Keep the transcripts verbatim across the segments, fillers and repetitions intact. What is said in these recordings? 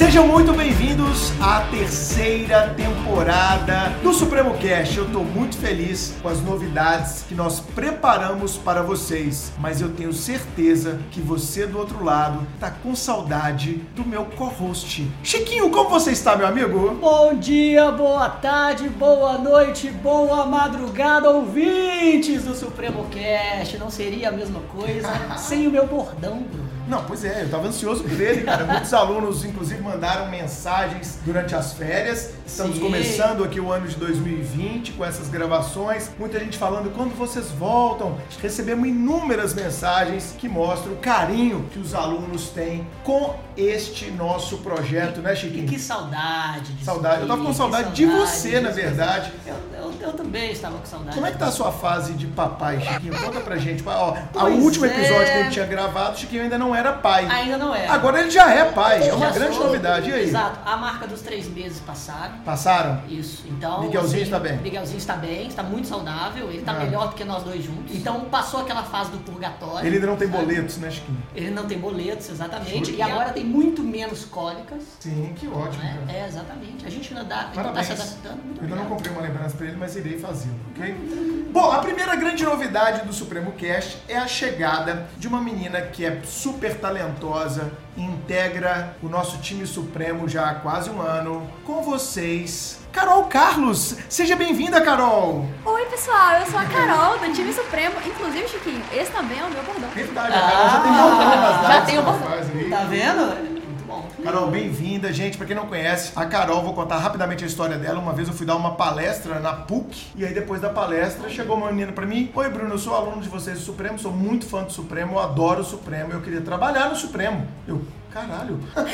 Sejam muito bem-vindos à terceira temporada do Supremo Cast. Eu estou muito feliz com as novidades que nós preparamos para vocês, mas eu tenho certeza que você do outro lado está com saudade do meu co-host. Chiquinho, como você está, meu amigo? Bom dia, boa tarde, boa noite, boa madrugada, ouvintes do Supremo Cast. Não seria a mesma coisa sem o meu bordão, Bruno. Não, pois é, eu tava ansioso por ele, cara. Muitos alunos, inclusive, mandaram mensagens durante as férias. Estamos Sim. começando aqui o ano de dois mil e vinte com essas gravações. Muita gente falando quando vocês voltam. Recebemos inúmeras mensagens que mostram o carinho que os alunos têm com este nosso projeto, e, né, Chiquinho? E que saudade disso. Saudade. Eu tava com saudade de você, na verdade. Eu, eu, eu também estava com saudade. Como é que tá a sua fase de papai, Chiquinho? Conta pra gente. Ó, o último episódio é... que a gente tinha gravado, Chiquinho ainda não é. Era pai. Ainda não era. Agora ele já é pai. É uma grande sou. novidade. E aí? Exato. A marca dos três meses passaram. Passaram? Isso. Então. Miguelzinho está bem. Miguelzinho está bem, está muito saudável. Ele está ah. melhor do que nós dois juntos. Então passou aquela fase do purgatório. Ele ainda não tem sabe? boletos, né, Chiquinho? Ele não tem boletos, exatamente. Júlia. E agora tem muito menos cólicas. Sim, que ótimo. Né? É, exatamente. A gente ainda dá, está se adaptando. Muito eu ainda não comprei uma lembrança para ele, mas irei fazê-lo, ok? Bom, a primeira grande novidade do Supremo Cast é a chegada de uma menina que é super talentosa, integra o nosso time Supremo já há quase um ano, com vocês, Carol Carlos. Seja bem-vinda, Carol! Oi, pessoal, eu sou a Carol, do time Supremo. Inclusive, Chiquinho, esse também é o meu bordão. Verdade, a Carol já tem bordão nas datas. Já tem o bordão. Tá vendo? Carol, bem-vinda, gente. Pra quem não conhece, a Carol, vou contar rapidamente a história dela. Uma vez eu fui dar uma palestra na P U C, e aí depois da palestra chegou uma menina pra mim: oi, Bruno, eu sou aluno de vocês do Supremo, sou muito fã do Supremo, eu adoro o Supremo, eu queria trabalhar no Supremo. Eu... Caralho. Tá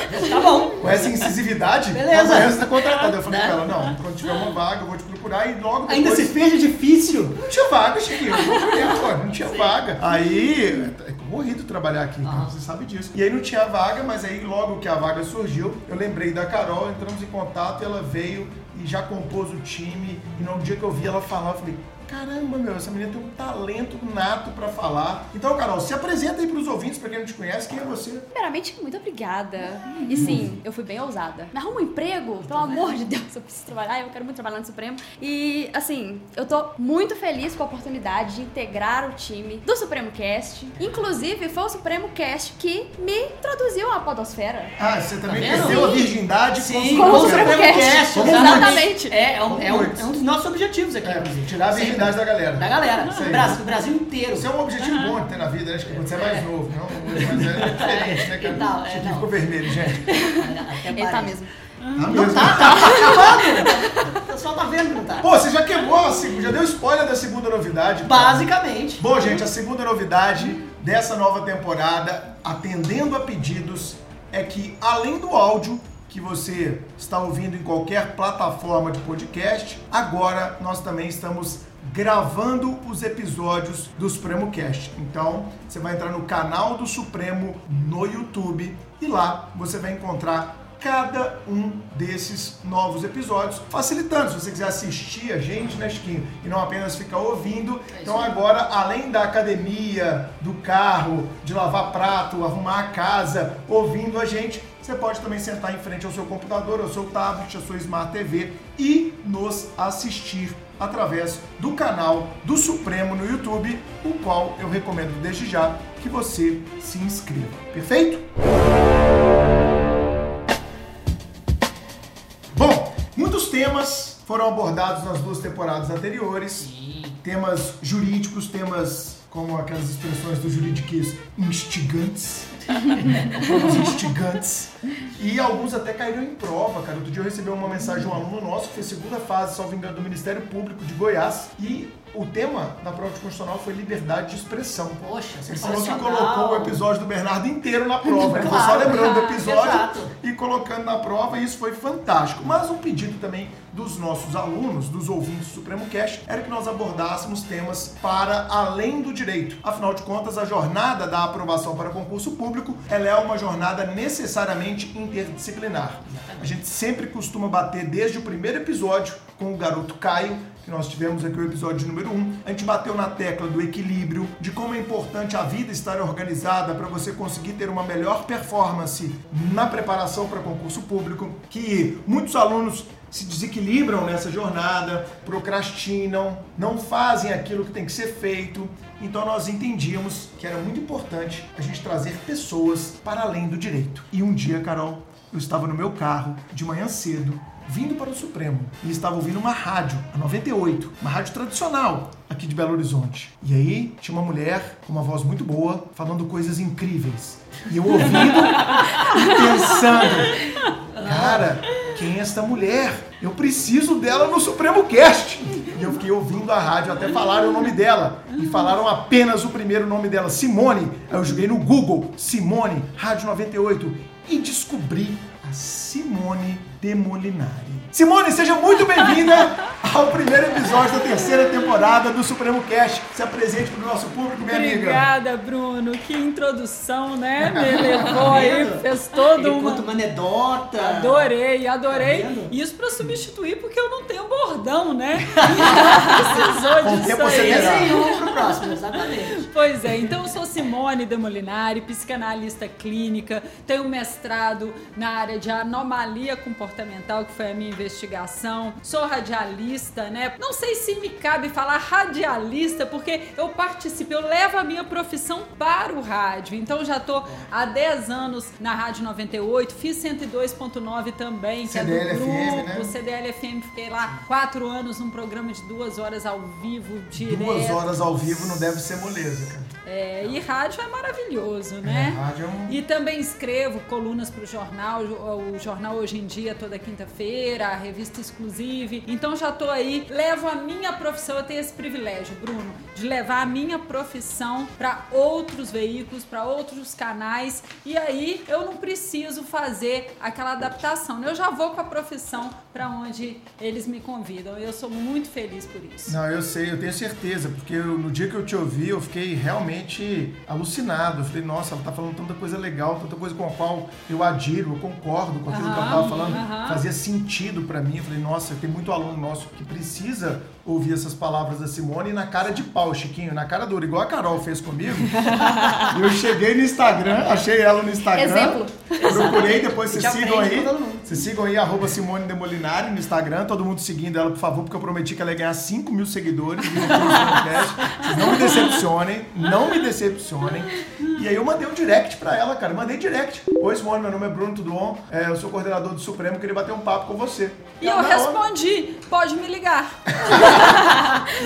bom. Com essa incisividade, beleza. Mas essa tá contratada. Eu falei pra ela, não, quando tiver uma vaga, eu vou te procurar e logo depois... Ainda se fez difícil? Não tinha vaga, Chiquinho. Não, não tinha Sim. vaga. Aí, é corrido trabalhar aqui, ah. então você sabe disso. E aí não tinha vaga, mas aí logo que a vaga surgiu, eu lembrei da Carol, entramos em contato, ela veio e já compôs o time. E no dia que eu vi ela falar, eu falei... Caramba, meu, essa menina tem um talento nato pra falar. Então, Carol, se apresenta aí pros ouvintes, pra quem não te conhece, quem é você? Primeiramente, muito obrigada. Hum. E sim, eu fui bem ousada. Me arruma um emprego, pelo amor de Deus, eu preciso trabalhar, eu quero muito trabalhar no Supremo. E, assim, eu tô muito feliz com a oportunidade de integrar o time do Supremo Cast. Inclusive, foi o Supremo Cast que me introduziu à podosfera. Ah, você também tá perdeu a virgindade sim, com o Supremo Cast. Exatamente. É, é, um, é, um, é um dos nossos objetivos aqui. É, tirar a virgindade. Da galera. Da galera. Do Brasil, Brasil inteiro. Isso é um objetivo uhum. bom de ter na vida, né? Acho que quando você é mais novo, não? Mas é diferente, né, cara? Tal, é, ficou vermelho, gente. Ele tá mesmo. Tá mesmo. Tá, tá, tá acabando. O pessoal tá vendo que não tá. Pô, você já quebrou a segunda, já deu spoiler da segunda novidade. Cara. Basicamente. Bom, gente, a segunda novidade dessa nova temporada, atendendo a pedidos, é que além do áudio, que você está ouvindo em qualquer plataforma de podcast, agora nós também estamos gravando os episódios do Supremo Cast. Então, você vai entrar no canal do Supremo no YouTube e lá você vai encontrar cada um desses novos episódios, facilitando. Se você quiser assistir a gente, né, Chiquinho? E não apenas ficar ouvindo. É então agora, além da academia, do carro, de lavar prato, arrumar a casa, ouvindo a gente, você pode também sentar em frente ao seu computador, ao seu tablet, à sua Smart T V e nos assistir através do canal do Supremo no YouTube, o qual eu recomendo desde já que você se inscreva. Perfeito? Muitos temas foram abordados nas duas temporadas anteriores, Sim. temas jurídicos, temas como aquelas expressões do juridiquês instigantes, alguns instigantes, e alguns até caíram em prova, cara. Outro dia eu recebi uma mensagem de um aluno nosso, que foi segunda fase, salvo engano, do Ministério Público de Goiás, e o tema da prova de constitucional foi liberdade de expressão. Poxa, ele falou que colocou o episódio do Bernardo inteiro na prova. Ele foi só lembrando do episódio Exato. e colocando na prova, e isso foi fantástico. Mas um pedido também dos nossos alunos, dos ouvintes do Supremo Cast, era que nós abordássemos temas para além do direito. Afinal de contas, a jornada da aprovação para concurso público, ela é uma jornada necessariamente interdisciplinar. A gente sempre costuma bater desde o primeiro episódio com o garoto Caio, que nós tivemos aqui o episódio número um, a gente bateu na tecla do equilíbrio, de como é importante a vida estar organizada para você conseguir ter uma melhor performance na preparação para concurso público, que muitos alunos se desequilibram nessa jornada, procrastinam, não fazem aquilo que tem que ser feito. Então nós entendíamos que era muito importante a gente trazer pessoas para além do direito. E um dia, Carol, eu estava no meu carro, de manhã cedo, vindo para o Supremo, e estava ouvindo uma rádio, a noventa e oito, uma rádio tradicional aqui de Belo Horizonte. E aí tinha uma mulher com uma voz muito boa, falando coisas incríveis. E eu ouvindo e pensando, cara, quem é esta mulher? Eu preciso dela no Supremo Cast. E eu fiquei ouvindo a rádio, até falaram o nome dela. E falaram apenas o primeiro nome dela, Simone. Aí eu joguei no Google, Simone, Rádio noventa e oito, e descobri a Simone Demolinari. Simone, seja muito bem-vinda ao primeiro episódio da terceira temporada do Supremo Cast. Se apresente para o nosso público, minha Obrigada, amiga. Obrigada, Bruno. Que introdução, né? Me levou aí, fez todo um... conta uma anedota. Adorei, adorei. Tá isso para substituir, porque eu não tenho bordão, né? Precisou disso aí. Desenhou para o próximo, exatamente. Pois é, então eu sou Simone Demolinari, psicanalista clínica, tenho mestrado na área de anomalia comportamental, que foi a minha investigação. Sou radialista, né? Não sei se me cabe falar radialista, porque eu participo, eu levo a minha profissão para o rádio. Então já tô há dez anos na Rádio noventa e oito, fiz cento e dois ponto nove também, que é do grupo, né? C D L F M, fiquei lá quatro anos num programa de duas horas ao vivo, direto. Duas horas ao vivo não deve ser moleza, cara. É, e rádio é maravilhoso, né? É, rádio é um... E também escrevo colunas para o jornal, o jornal Hoje em Dia, toda quinta-feira, a revista Exclusive. Então já tô aí, levo a minha profissão, eu tenho esse privilégio, Bruno, de levar a minha profissão para outros veículos, para outros canais, e aí eu não preciso fazer aquela adaptação, né? Eu já vou com a profissão para onde eles me convidam. Eu sou muito feliz por isso. Não, eu sei, eu tenho certeza, porque eu, no dia que eu te ouvi, eu fiquei realmente alucinado. Eu falei, nossa, ela tá falando tanta coisa legal, tanta coisa com a qual eu adiro, eu concordo com aquilo aham, que ela tava falando, aham. Fazia sentido pra mim. Eu falei, nossa, tem muito aluno nosso que precisa ouvir essas palavras da Simone na cara de pau, Chiquinho, na cara dura, igual a Carol fez comigo. Eu cheguei no Instagram, achei ela no Instagram. Exemplo. Procurei, depois vocês sigam aí. Vocês sigam aí, arroba Simone Demolinari no Instagram. Todo mundo seguindo ela, por favor, porque eu prometi que ela ia ganhar cinco mil seguidores. Vocês não me decepcionem, não me decepcionem. E aí eu mandei um direct pra ela, cara. Mandei direct. Oi, Simone, meu nome é Bruno, tudo bom? É, eu sou coordenador do Supremo, queria bater um papo com você. E ela, eu respondi, hora... pode me ligar.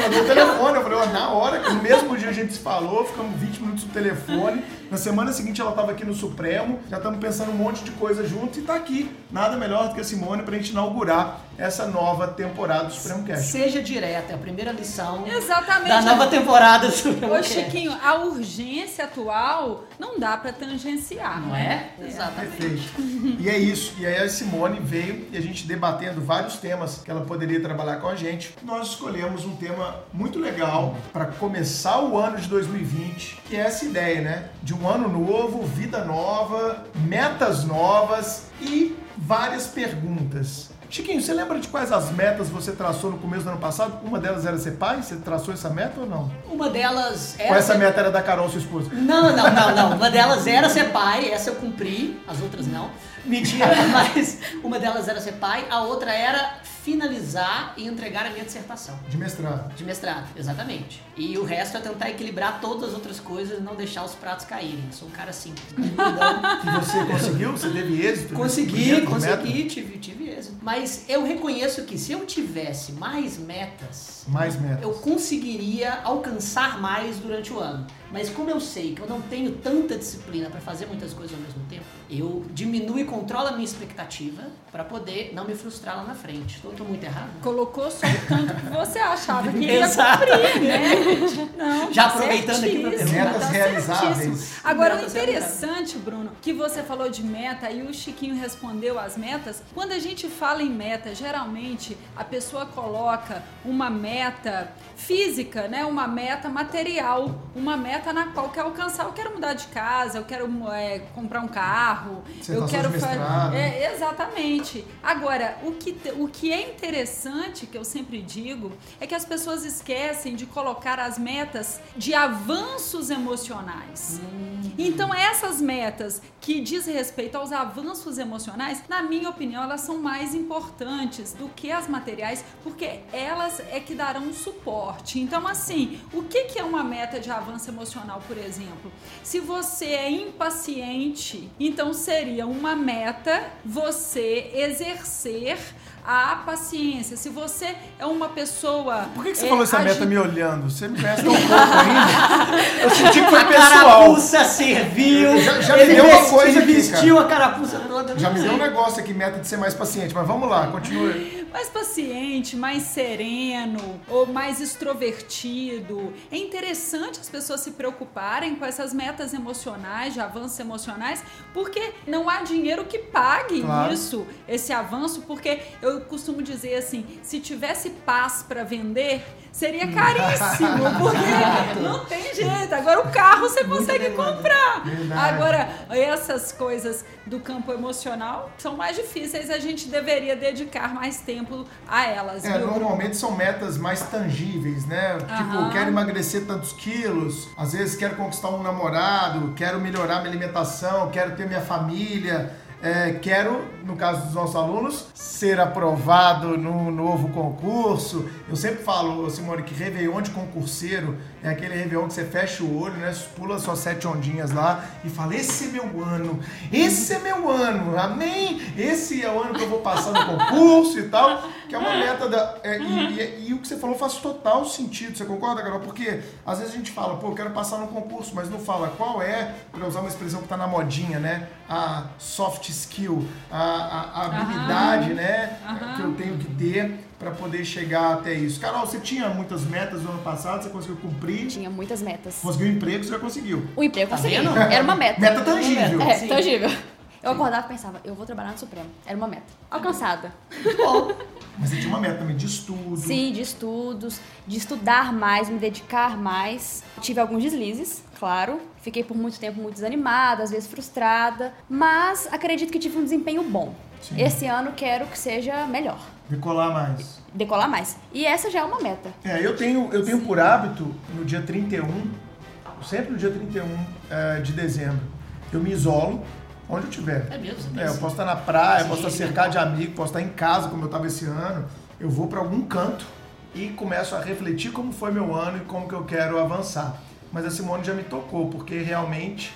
Mandou o telefone, eu falei, ó, na hora, que no mesmo dia a gente se falou, ficamos vinte minutos no telefone. Na semana seguinte ela estava aqui no Supremo, já estamos pensando um monte de coisa juntos e está aqui. Nada melhor do que a Simone para a gente inaugurar essa nova temporada do Supremo Cast. Seja direta, é a primeira lição exatamente da nova temporada do Supremo Cast. Ô Chiquinho, a urgência atual não dá para tangenciar, não é? é? Exatamente. Perfeito. E é isso. E aí a Simone veio e a gente debatendo vários temas que ela poderia trabalhar com a gente. Nós escolhemos um tema muito legal para começar o ano de dois mil e vinte, que é essa ideia, né? De um Um ano novo, vida nova, metas novas e várias perguntas. Chiquinho, você lembra de quais as metas você traçou no começo do ano passado? Uma delas era ser pai? Você traçou essa meta ou não? Uma delas era... Ou essa ser... meta era da Carol, sua esposa? Não, não, não, não. Uma delas era ser pai, essa eu cumpri, as outras não. Mentira, mas uma delas era ser pai, a outra era finalizar e entregar a minha dissertação. De mestrado. De mestrado, exatamente. E o resto é tentar equilibrar todas as outras coisas e não deixar os pratos caírem. Eu sou um cara simples. E você conseguiu? Você teve êxito? Consegui, consegui, tive, tive êxito. Mas eu reconheço que se eu tivesse mais metas, mais metas, eu conseguiria alcançar mais durante o ano. Mas como eu sei que eu não tenho tanta disciplina para fazer muitas coisas ao mesmo tempo, eu diminuo e controlo a minha expectativa para poder não me frustrar lá na frente. Estou muito errado? Colocou só o tanto que você achava que ia cumprir, né? Não, já aproveitando aqui para ver metas realizáveis. Agora, o interessante, Bruno, que você falou de meta e o Chiquinho respondeu as metas. Quando a gente fala em meta, geralmente a pessoa coloca uma meta física, né? Uma meta material, uma meta meta na qual eu quero alcançar. Eu quero mudar de casa, eu quero é, comprar um carro, você eu quero fazer. É, exatamente. Agora, o que, o que é interessante, que eu sempre digo, é que as pessoas esquecem de colocar as metas de avanços emocionais. Hum. Então, essas metas que diz respeito aos avanços emocionais, na minha opinião, elas são mais importantes do que as materiais, porque elas é que darão suporte. Então, assim, o que, que é uma meta de avanço emocional, por exemplo? Se você é impaciente, então seria uma meta você exercer a paciência. Se você é uma pessoa... Por que, que você é, falou essa agi... meta me olhando? Você me conhece tão pouco ainda. Eu senti que foi pessoal. A carapuça serviu. Já, já ele me deu uma vestiu, coisa aqui, vestiu a carapuça toda. Já me deu um negócio aqui, meta de ser mais paciente. Mas vamos lá, continue. Mais paciente, mais sereno, ou mais extrovertido. É interessante as pessoas se preocuparem com essas metas emocionais, de avanços emocionais, porque não há dinheiro que pague claro. Isso, esse avanço, porque eu costumo dizer assim, se tivesse paz para vender, seria caríssimo, porque não tem jeito. Agora o carro você consegue comprar. Verdade. Agora, essas coisas do campo emocional são mais difíceis, a gente deveria dedicar mais tempo a elas. É, normalmente são metas mais tangíveis, né? Tipo, uhum. quero emagrecer tantos quilos, às vezes quero conquistar um namorado, quero melhorar minha alimentação, quero ter minha família... É, quero, no caso dos nossos alunos, ser aprovado no novo concurso. Eu sempre falo, Simone, que Réveillon de concurseiro é aquele Réveillon que você fecha o olho, né? Pula suas sete ondinhas lá e fala, esse é meu ano, esse é meu ano, amém? Esse é o ano que eu vou passar no concurso e tal, que é uma meta da... É, e, e, e o que você falou faz total sentido, você concorda, Carol? Porque às vezes a gente fala, pô, eu quero passar no concurso, mas não fala qual é, pra usar uma expressão que tá na modinha, né? A soft skill, a, a habilidade, uhum. né, uhum. que eu tenho que ter para poder chegar até isso. Carol, você tinha muitas metas no ano passado, você conseguiu cumprir? Tinha muitas metas. Conseguiu um emprego, você já conseguiu. O emprego eu consegui, tá era uma meta. Meta tangível. É, tangível. Eu acordava e pensava, eu vou trabalhar no Supremo. Era uma meta. Alcançada. Bom. Mas você tinha uma meta também de estudos. Sim, de estudos, de estudar mais, me dedicar mais. Tive alguns deslizes, claro. Fiquei por muito tempo muito desanimada, às vezes frustrada. Mas acredito que tive um desempenho bom. Sim. Esse ano quero que seja melhor. Decolar mais. Decolar mais. E essa já é uma meta. É, eu tenho, eu tenho por hábito, no dia trinta e um, sempre no dia trinta e um de dezembro, eu me isolo. Onde eu tiver. É mesmo? É, eu posso estar na praia, posso estar cercado de amigos, posso estar em casa, como eu estava esse ano. Eu vou para algum canto e começo a refletir como foi meu ano e como que eu quero avançar. Mas a Simone já me tocou, porque realmente,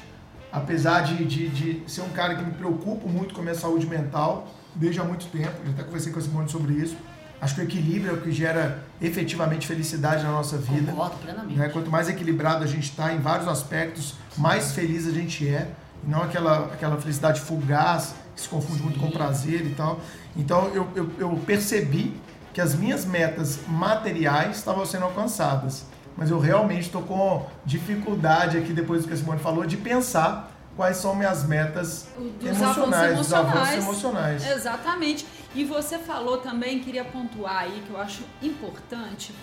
apesar de, de, de ser um cara que me preocupo muito com a minha saúde mental, desde há muito tempo, já até conversei com a Simone sobre isso, acho que o equilíbrio é o que gera efetivamente felicidade na nossa vida. Concordo plenamente. Né? Quanto mais equilibrado a gente está em vários aspectos, mais feliz a gente é. Não aquela, aquela felicidade fugaz, que se confunde muito com prazer e tal. Então, eu, eu, eu percebi que as minhas metas materiais estavam sendo alcançadas. Mas eu realmente estou com dificuldade aqui, depois do que a Simone falou, de pensar quais são minhas metas dos emocionais, avanços emocionais. Dos avanços emocionais. Exatamente. E você falou também, queria pontuar aí, que eu acho importante,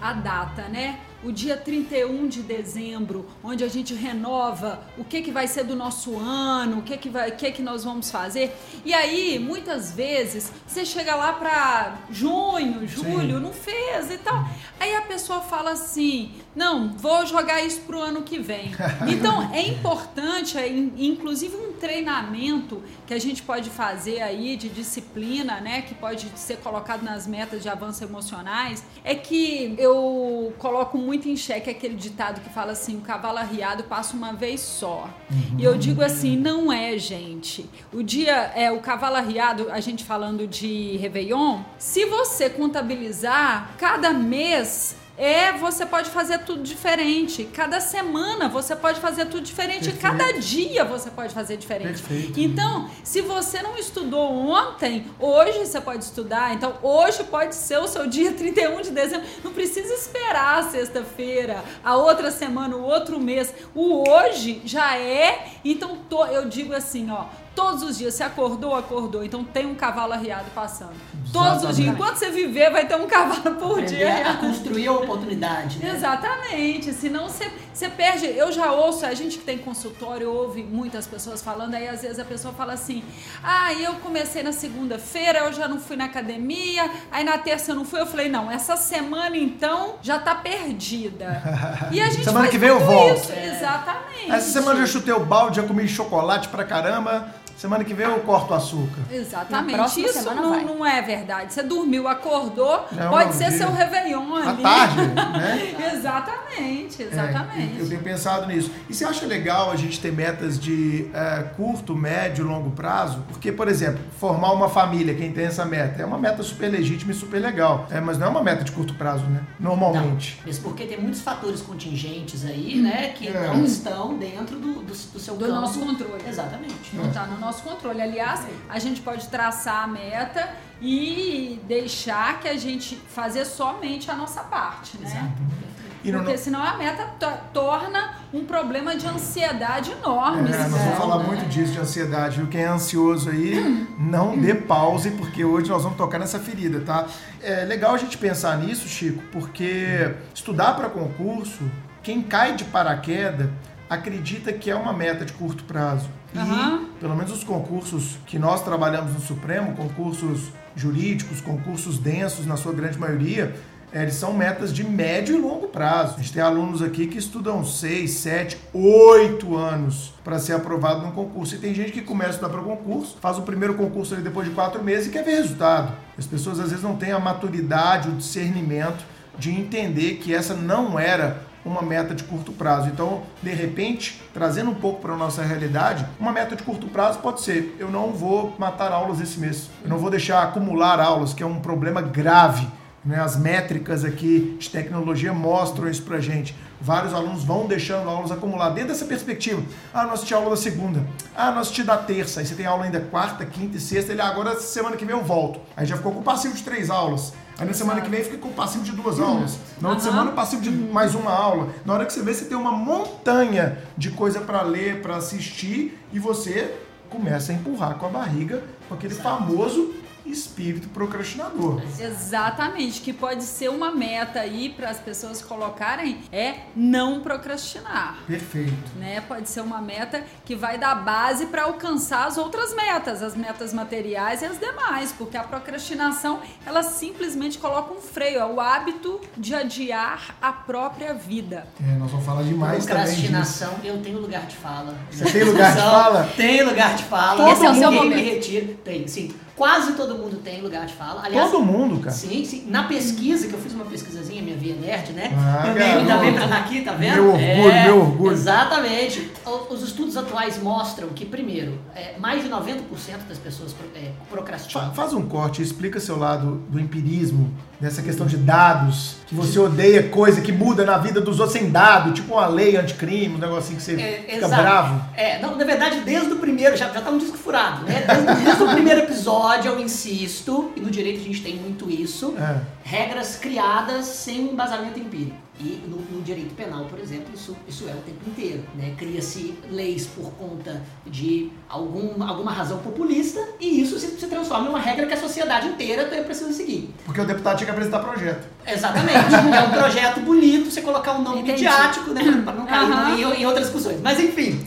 a data, né? O dia trinta e um de dezembro, onde a gente renova o que, que vai ser do nosso ano, o que que, vai, o que que nós vamos fazer. E aí, muitas vezes, você chega lá para junho, julho, Sim. não fez e tal. Aí a pessoa fala assim, não, vou jogar isso pro ano que vem. Então, é importante, é, inclusive, um treinamento que a gente pode fazer aí de disciplina, né? Que pode ser colocado nas metas de avanço emocionais. É que eu coloco muito em xeque aquele ditado que fala assim, o cavalo arriado passa uma vez só. Uhum. E eu digo assim, não é, gente. O dia, é, o cavalo arriado, a gente falando de Réveillon, se você contabilizar cada mês... É, você pode fazer tudo diferente. Cada semana você pode fazer tudo diferente. Perfeito. Cada dia você pode fazer diferente. Perfeito. Então, se você não estudou ontem, hoje você pode estudar. Então, hoje pode ser o seu dia trinta e um de dezembro. Não precisa esperar a sexta-feira, a outra semana, o outro mês. O hoje já é. Então, tô, eu digo assim, ó. Todos os dias, você acordou, acordou, então tem um cavalo arriado passando. Exatamente. Todos os dias, enquanto você viver, vai ter um cavalo por Aprender dia. A construir a oportunidade. Né? Exatamente, senão você, você perde. Eu já ouço, a gente que tem consultório, ouve muitas pessoas falando, aí às vezes a pessoa fala assim, ah, eu comecei na segunda-feira, eu já não fui na academia, aí na terça eu não fui, eu falei, não, essa semana então já tá perdida. E a gente semana faz que vem eu volto. Isso. É. Exatamente. Essa semana eu chutei o balde, já comi chocolate pra caramba. Semana que vem eu corto o açúcar. Exatamente. Isso não, não é verdade. Você dormiu, acordou, não, pode ser dia, seu réveillon ali. À tarde, né? Exatamente, exatamente. É, eu tenho pensado nisso. E você acha legal a gente ter metas de é, curto, médio, longo prazo? Porque, por exemplo, formar uma família, quem tem essa meta, é uma meta super legítima e super legal. É, mas não é uma meta de curto prazo, né? Normalmente. Não, mesmo porque tem muitos fatores contingentes aí, né? Que é. não estão dentro do, do, do seu do campo. Do nosso controle. Exatamente. Não está é. no nosso controle. Aliás, a gente pode traçar a meta e deixar que a gente fazer somente a nossa parte, né? Exato. Porque senão a meta t- torna um problema de ansiedade enorme. É, nós vamos falar muito disso, de ansiedade, viu? Quem é ansioso aí, não dê pause, porque hoje nós vamos tocar nessa ferida, tá? É legal a gente pensar nisso, Chico, porque estudar para concurso, quem cai de paraquedas acredita que é uma meta de curto prazo. E, uhum. pelo menos os concursos que nós trabalhamos no Supremo, concursos jurídicos, concursos densos, na sua grande maioria, eles são metas de médio e longo prazo. A gente tem alunos aqui que estudam seis, sete, oito anos para ser aprovado num concurso. E tem gente que começa a estudar para concurso, faz o primeiro concurso ali depois de quatro meses e quer ver resultado. As pessoas às vezes não têm a maturidade, o discernimento de entender que essa não era uma meta de curto prazo. Então, de repente, trazendo um pouco para a nossa realidade, uma meta de curto prazo pode ser, eu não vou matar aulas esse mês, eu não vou deixar acumular aulas, que é um problema grave. Né? As métricas aqui de tecnologia mostram isso para a gente. Vários alunos vão deixando aulas acumular dentro dessa perspectiva. Ah, nós te aula da segunda. Ah, nós te da terça. Aí você tem aula ainda quarta, quinta e sexta. Ele, ah, agora semana que vem eu volto. Aí já ficou com o passivo de três aulas. Aí na semana que vem fica com o passivo de duas aulas. Na outra uhum. semana, passivo de mais uma aula. Na hora que você vê, você tem uma montanha de coisa para ler, para assistir. E você começa a empurrar com a barriga, com aquele famoso espírito procrastinador. Exatamente, que pode ser uma meta aí para as pessoas colocarem, é não procrastinar. Perfeito. Né? Pode ser uma meta que vai dar base para alcançar as outras metas, as metas materiais e as demais, porque a procrastinação, ela simplesmente coloca um freio, é o hábito de adiar a própria vida. É, nós vamos falar demais também disso. Procrastinação, eu tenho lugar de fala. Você tem lugar de fala? Tem lugar de fala. Todo Esse é o seu momento. Me retira. Tem, sim. Quase todo mundo tem lugar de fala. Aliás, todo mundo, cara. Sim, sim. Na pesquisa, que eu fiz uma pesquisazinha, minha via nerd, né? Ah, eu também pra estar aqui, tá vendo? Meu orgulho, é, meu orgulho. Exatamente. Os estudos atuais mostram que, primeiro, é, mais de noventa por cento das pessoas é, procrastinam. Faz um corte e explica seu lado do empirismo, dessa questão de dados, que você odeia coisa que muda na vida dos outros sem dado, tipo uma lei anticrime, um negocinho que você é, fica exato. bravo. É, não, na verdade, desde o primeiro, já, já tá um disco furado, né? Desde, desde o primeiro episódio, eu insisto, e no direito a gente tem muito isso, é. regras criadas sem um embasamento empírico. E no, no direito penal, por exemplo, isso, isso é o tempo inteiro, né? Cria-se leis por conta de algum, alguma razão populista e isso se, se transforma em uma regra que a sociedade inteira precisa seguir. Porque o deputado tinha que apresentar projeto. Exatamente. É um projeto bonito, você colocar um nome Entendi. midiático, né? Para não cair uhum. em, em outras discussões. Mas enfim...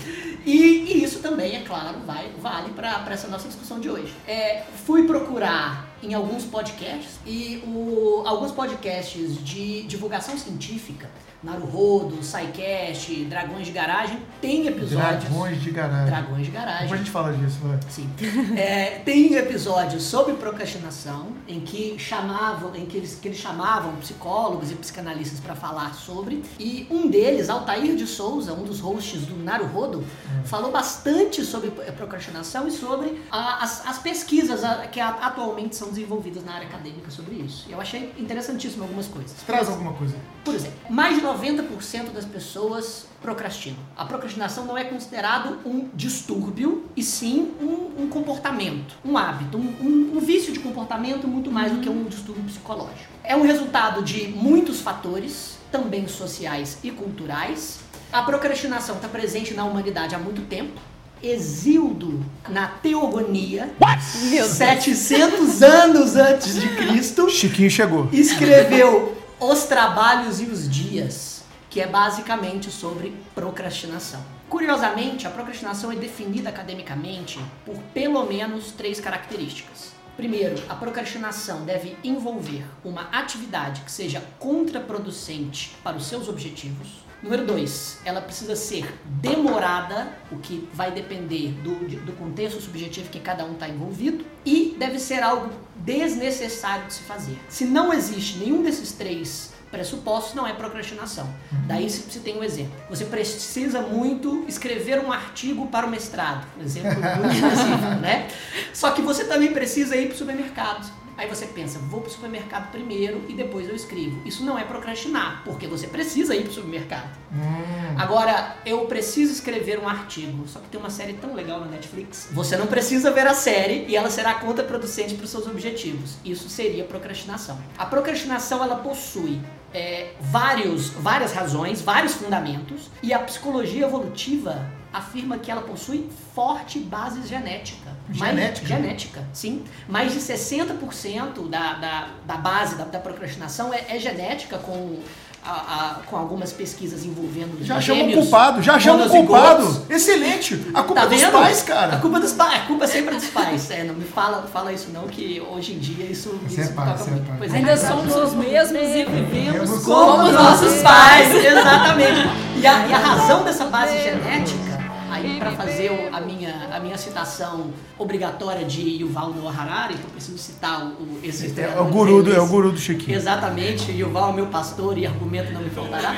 E, e isso também, é claro, vai, vale para essa nossa discussão de hoje. É, fui procurar em alguns podcasts, e o, alguns podcasts de divulgação científica, Naruhodo, SciCast, Dragões de Garagem, tem episódios... Dragões de Garagem. Dragões de Garagem. Depois a gente fala disso, vai. Sim. É, tem episódios sobre procrastinação, em que chamavam, em que eles, que eles chamavam psicólogos e psicanalistas para falar sobre, e um deles, Altair de Souza, um dos hosts do Naruhodo, hum. falou bastante sobre procrastinação e sobre a, as, as pesquisas que atualmente são desenvolvidas na área acadêmica sobre isso. Eu achei interessantíssimo algumas coisas. Traz exemplo, alguma coisa. Por exemplo, mais de noventa por cento das pessoas procrastinam. A procrastinação não é considerado um distúrbio, e sim um, um comportamento, um hábito, um, um, um vício de comportamento muito mais do que um distúrbio psicológico. É um resultado de muitos fatores, também sociais e culturais. A procrastinação está presente na humanidade há muito tempo. Exíodo, na teogonia, What? setecentos anos antes de Cristo, Chiquinho chegou, escreveu Os Trabalhos e os Dias, que é basicamente sobre procrastinação. Curiosamente, a procrastinação é definida academicamente por pelo menos três características. Primeiro, a procrastinação deve envolver uma atividade que seja contraproducente para os seus objetivos. Número dois, ela precisa ser demorada, o que vai depender do, do contexto subjetivo que cada um está envolvido. E deve ser algo desnecessário de se fazer. Se não existe nenhum desses três pressupostos, não é procrastinação. Daí você tem um exemplo. Você precisa muito escrever um artigo para o mestrado. Um exemplo muito específico, né? Só que você também precisa ir para o supermercado. Aí você pensa, vou para o supermercado primeiro e depois eu escrevo. Isso não é procrastinar, porque você precisa ir para o supermercado. Hum. Agora, eu preciso escrever um artigo. Só que tem uma série tão legal na Netflix. Você não precisa ver a série e ela será contraproducente para os seus objetivos. Isso seria procrastinação. A procrastinação, ela possui é, vários, várias razões, vários fundamentos. E a psicologia evolutiva afirma que ela possui forte base genética. Genética? Mais, genética, sim. Mais de sessenta por cento da, da, da base da, da procrastinação é, é genética, com, a, a, com algumas pesquisas envolvendo já gêmeos. Já o culpado, já chama o culpado. Excelente. A culpa tá dos vendo? Pais, cara. A culpa dos pais, a culpa sempre dos pais. É, não me fala, fala isso não, que hoje em dia isso, isso é pai, toca muito. É pois ainda é, somos os mesmos e vivemos como, como os nossos pais. Exatamente. E a, e a razão dessa base genética, para fazer a minha, a minha citação obrigatória de Yuval Noah Harari, então eu preciso citar o, esse... É, é, o guru do, é o guru do Chiquinho. Exatamente, Yuval, meu pastor, e argumento não me faltará.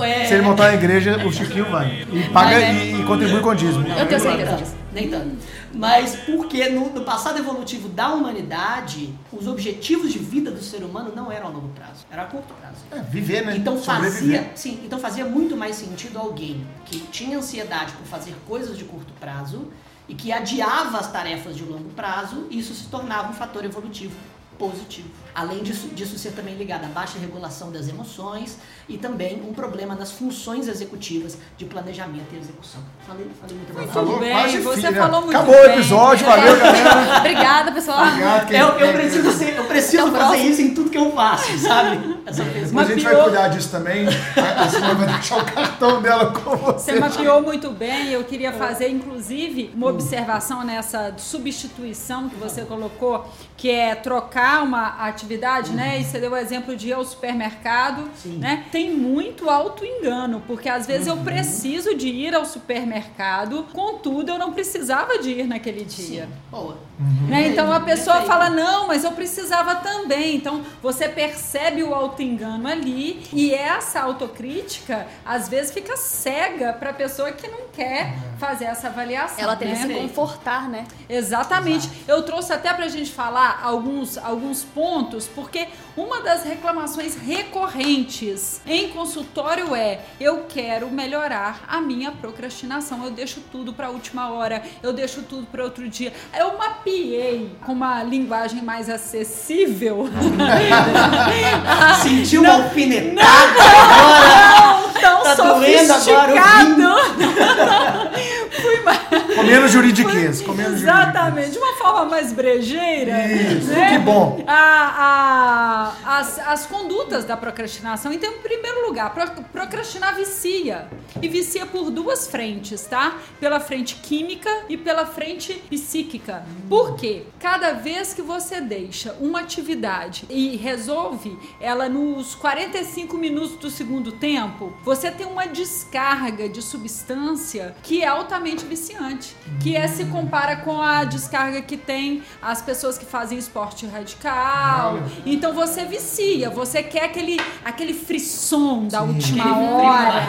É... Se ele montar a igreja, o Chiquinho vai. E paga é... e, e contribui com o dízimo. Eu tenho certeza. Nem tanto. Mas porque no, no passado evolutivo da humanidade, os objetivos de vida do ser humano não eram a longo prazo, era a curto prazo. É, viver, né? Então fazia, sim, então fazia muito mais sentido alguém que tinha ansiedade por fazer coisas de curto prazo e que adiava as tarefas de longo prazo, e isso se tornava um fator evolutivo positivo. Além disso, disso ser também ligado à baixa regulação das emoções e também um problema nas funções executivas de planejamento e execução. Falei, falei muito, muito falou bem. Quase você filha. Falou muito Acabou bem. Acabou o episódio, valeu, galera. Obrigada, pessoal. Obrigado, eu, eu preciso, ser, eu preciso então, fazer isso em tudo que eu faço, sabe? Essa Mas mapeou... a gente vai cuidar disso também. A senhora vai deixar o cartão dela com você. Você mapeou muito bem. Eu queria fazer, inclusive, uma observação nessa substituição que você colocou, que é trocar uma atividade, uhum. né? E você deu o exemplo de ir ao supermercado, Sim. né? Tem muito auto-engano, porque às vezes uhum. eu preciso de ir ao supermercado, contudo, eu não precisava de ir naquele dia. Sim. Boa. Uhum. Né? Então a pessoa Perfeito. Fala, não, mas eu precisava também. Então você percebe o auto-engano ali, e essa autocrítica às vezes fica cega para a pessoa que não quer fazer essa avaliação. Ela tem que se confortar, né? Exatamente. Exato. Eu trouxe até pra gente falar alguns alguns pontos, porque uma das reclamações recorrentes em consultório é: eu quero melhorar a minha procrastinação, eu deixo tudo para a última hora, eu deixo tudo para outro dia. Eu mapeei com uma linguagem mais acessível. Sentiu uma alfinetada agora? Não, tão tá sofisticado. Comendo juridiquês. Comendo Exatamente, juridiquês. De uma forma mais brejeira. Isso, né? Que bom. A, a, as, as condutas da procrastinação. Então, em primeiro lugar, procrastinar vicia. E vicia por duas frentes, tá? Pela frente química e pela frente psíquica. Por quê? Cada vez que você deixa uma atividade e resolve ela nos quarenta e cinco minutos do segundo tempo, você tem uma descarga de substância que é altamente viciante, que é, se compara com a descarga que tem as pessoas que fazem esporte radical. Então você vicia, você quer aquele, aquele frisson da Sim, última hora.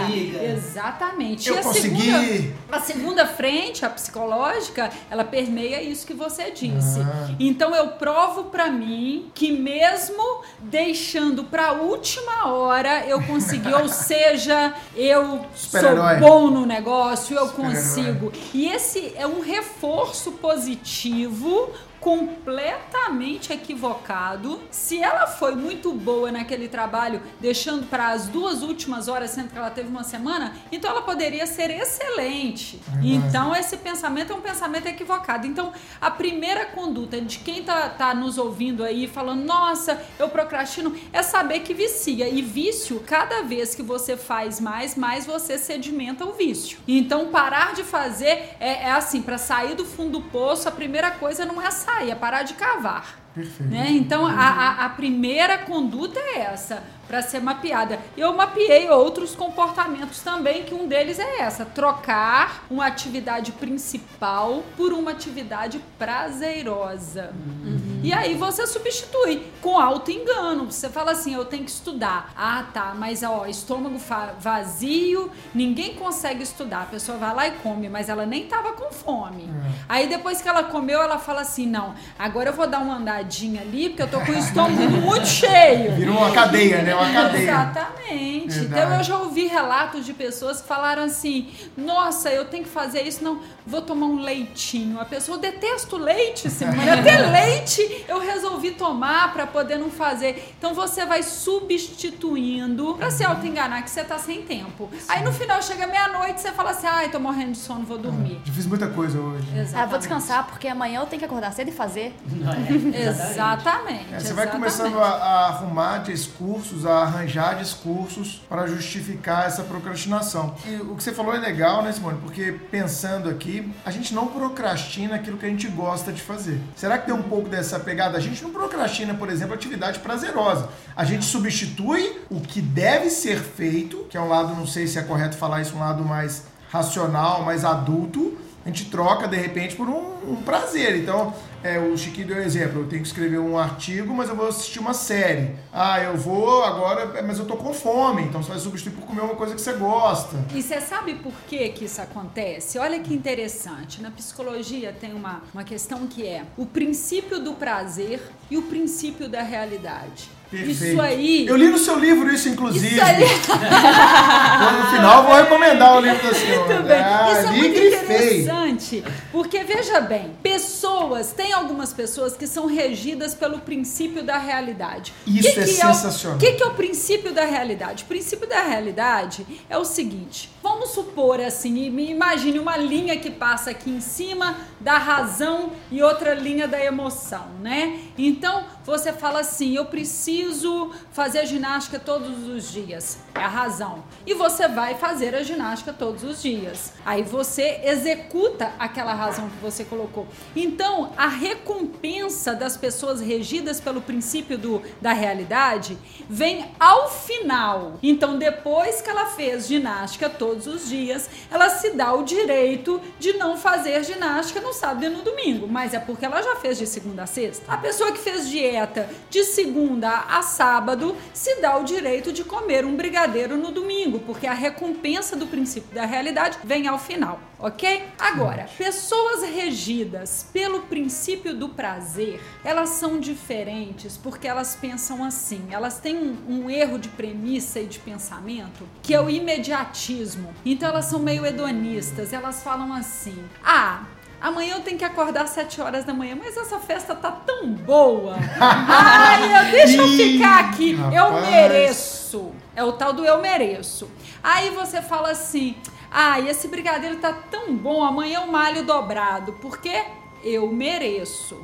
Exatamente. Eu e a consegui. Segunda, a segunda frente, a psicológica, ela permeia isso que você disse. Ah. Então eu provo pra mim que mesmo deixando pra última hora eu consegui, ou seja, eu Super-herói. Sou bom no negócio, eu Super-herói. Consigo. E esse é um reforço positivo completamente equivocado. Se ela foi muito boa naquele trabalho, deixando para as duas últimas horas, sendo que ela teve uma semana, então ela poderia ser excelente. Uhum. Então esse pensamento é um pensamento equivocado. Então a primeira conduta de quem tá, tá nos ouvindo aí falando, nossa, eu procrastino, é saber que vicia. E vício, cada vez que você faz mais, mais você sedimenta o vício. Então parar de fazer é, é assim, para sair do fundo do poço, a primeira coisa não é sair, é parar de cavar. Perfeito. Né? Então, a, a, a primeira conduta é essa, para ser mapeada. Eu mapeei outros comportamentos também, que um deles é essa, trocar uma atividade principal por uma atividade prazerosa. Uhum. E aí você substitui com auto-engano. Você fala assim, eu tenho que estudar. Ah, tá, mas ó, estômago vazio, ninguém consegue estudar. A pessoa vai lá e come, mas ela nem tava com fome. Uhum. Aí depois que ela comeu, ela fala assim, não, agora eu vou dar uma andadinha ali, porque eu tô com o estômago muito cheio. Virou uma cadeia, né? Uma cadeia. Exatamente. Verdade. Então eu já ouvi relatos de pessoas que falaram assim, nossa, eu tenho que fazer isso, não, vou tomar um leitinho. A pessoa, eu detesto leite, Simone, até leite eu resolvi tomar para poder não fazer. Então você vai substituindo para se auto-enganar que você tá sem tempo. Sim. Aí no final chega meia-noite e você fala assim, ai, tô morrendo de sono, vou dormir. Ah, eu fiz muita coisa hoje. Exatamente. Ah, vou descansar porque amanhã eu tenho que acordar cedo e fazer. Não, é. Exatamente. Exatamente. É, você vai Exatamente. começando a, a arrumar discursos, a arranjar discursos para justificar essa procrastinação. E o que você falou é legal, né, Simone? Porque pensando aqui, a gente não procrastina aquilo que a gente gosta de fazer. Será que tem um pouco dessa pegada? A gente não procrastina, por exemplo, atividade prazerosa. A gente substitui o que deve ser feito, que é um lado, não sei se é correto falar isso, um lado mais racional, mais adulto. A gente troca, de repente, por um, um prazer. Então, é, o Chiquinho deu um exemplo. Eu tenho que escrever um artigo, mas eu vou assistir uma série. Ah, eu vou agora, mas eu tô com fome. Então, você vai substituir por comer uma coisa que você gosta. E você sabe por que que isso acontece? Olha que interessante. Na psicologia tem uma, uma questão que é o princípio do prazer e o princípio da realidade. Perfeito. Isso aí. Eu li no seu livro isso, inclusive. Isso aí. No final, vou recomendar o livro da senhora. Muito bem. Ah, isso é muito interessante, porque veja bem, pessoas, tem algumas pessoas que são regidas pelo princípio da realidade. Isso que é que sensacional. O que, que é o princípio da realidade? O princípio da realidade é o seguinte, vamos supor assim, imagine uma linha que passa aqui em cima da razão e outra linha da emoção, né? Então, você fala assim, eu preciso preciso fazer ginástica todos os dias, é a razão. E você vai fazer a ginástica todos os dias. Aí você executa aquela razão que você colocou. Então, a recompensa das pessoas regidas pelo princípio do, da realidade vem ao final. Então, depois que ela fez ginástica todos os dias, ela se dá o direito de não fazer ginástica no sábado e no domingo, mas é porque ela já fez de segunda a sexta. A pessoa que fez dieta de segunda a sábado se dá o direito de comer um brigadeiro no domingo, porque a recompensa do princípio da realidade vem ao final, ok? Agora, pessoas regidas pelo princípio do prazer, elas são diferentes porque elas pensam assim, elas têm um, um erro de premissa e de pensamento que é o imediatismo. Então elas são meio hedonistas, elas falam assim, ah, amanhã eu tenho que acordar às sete horas da manhã, mas essa festa tá tão boa. Ai, deixa eu ficar aqui. Rapaz. Eu mereço. É o tal do eu mereço. Aí você fala assim, ai, ah, esse brigadeiro tá tão bom, amanhã eu malho dobrado, porque eu mereço.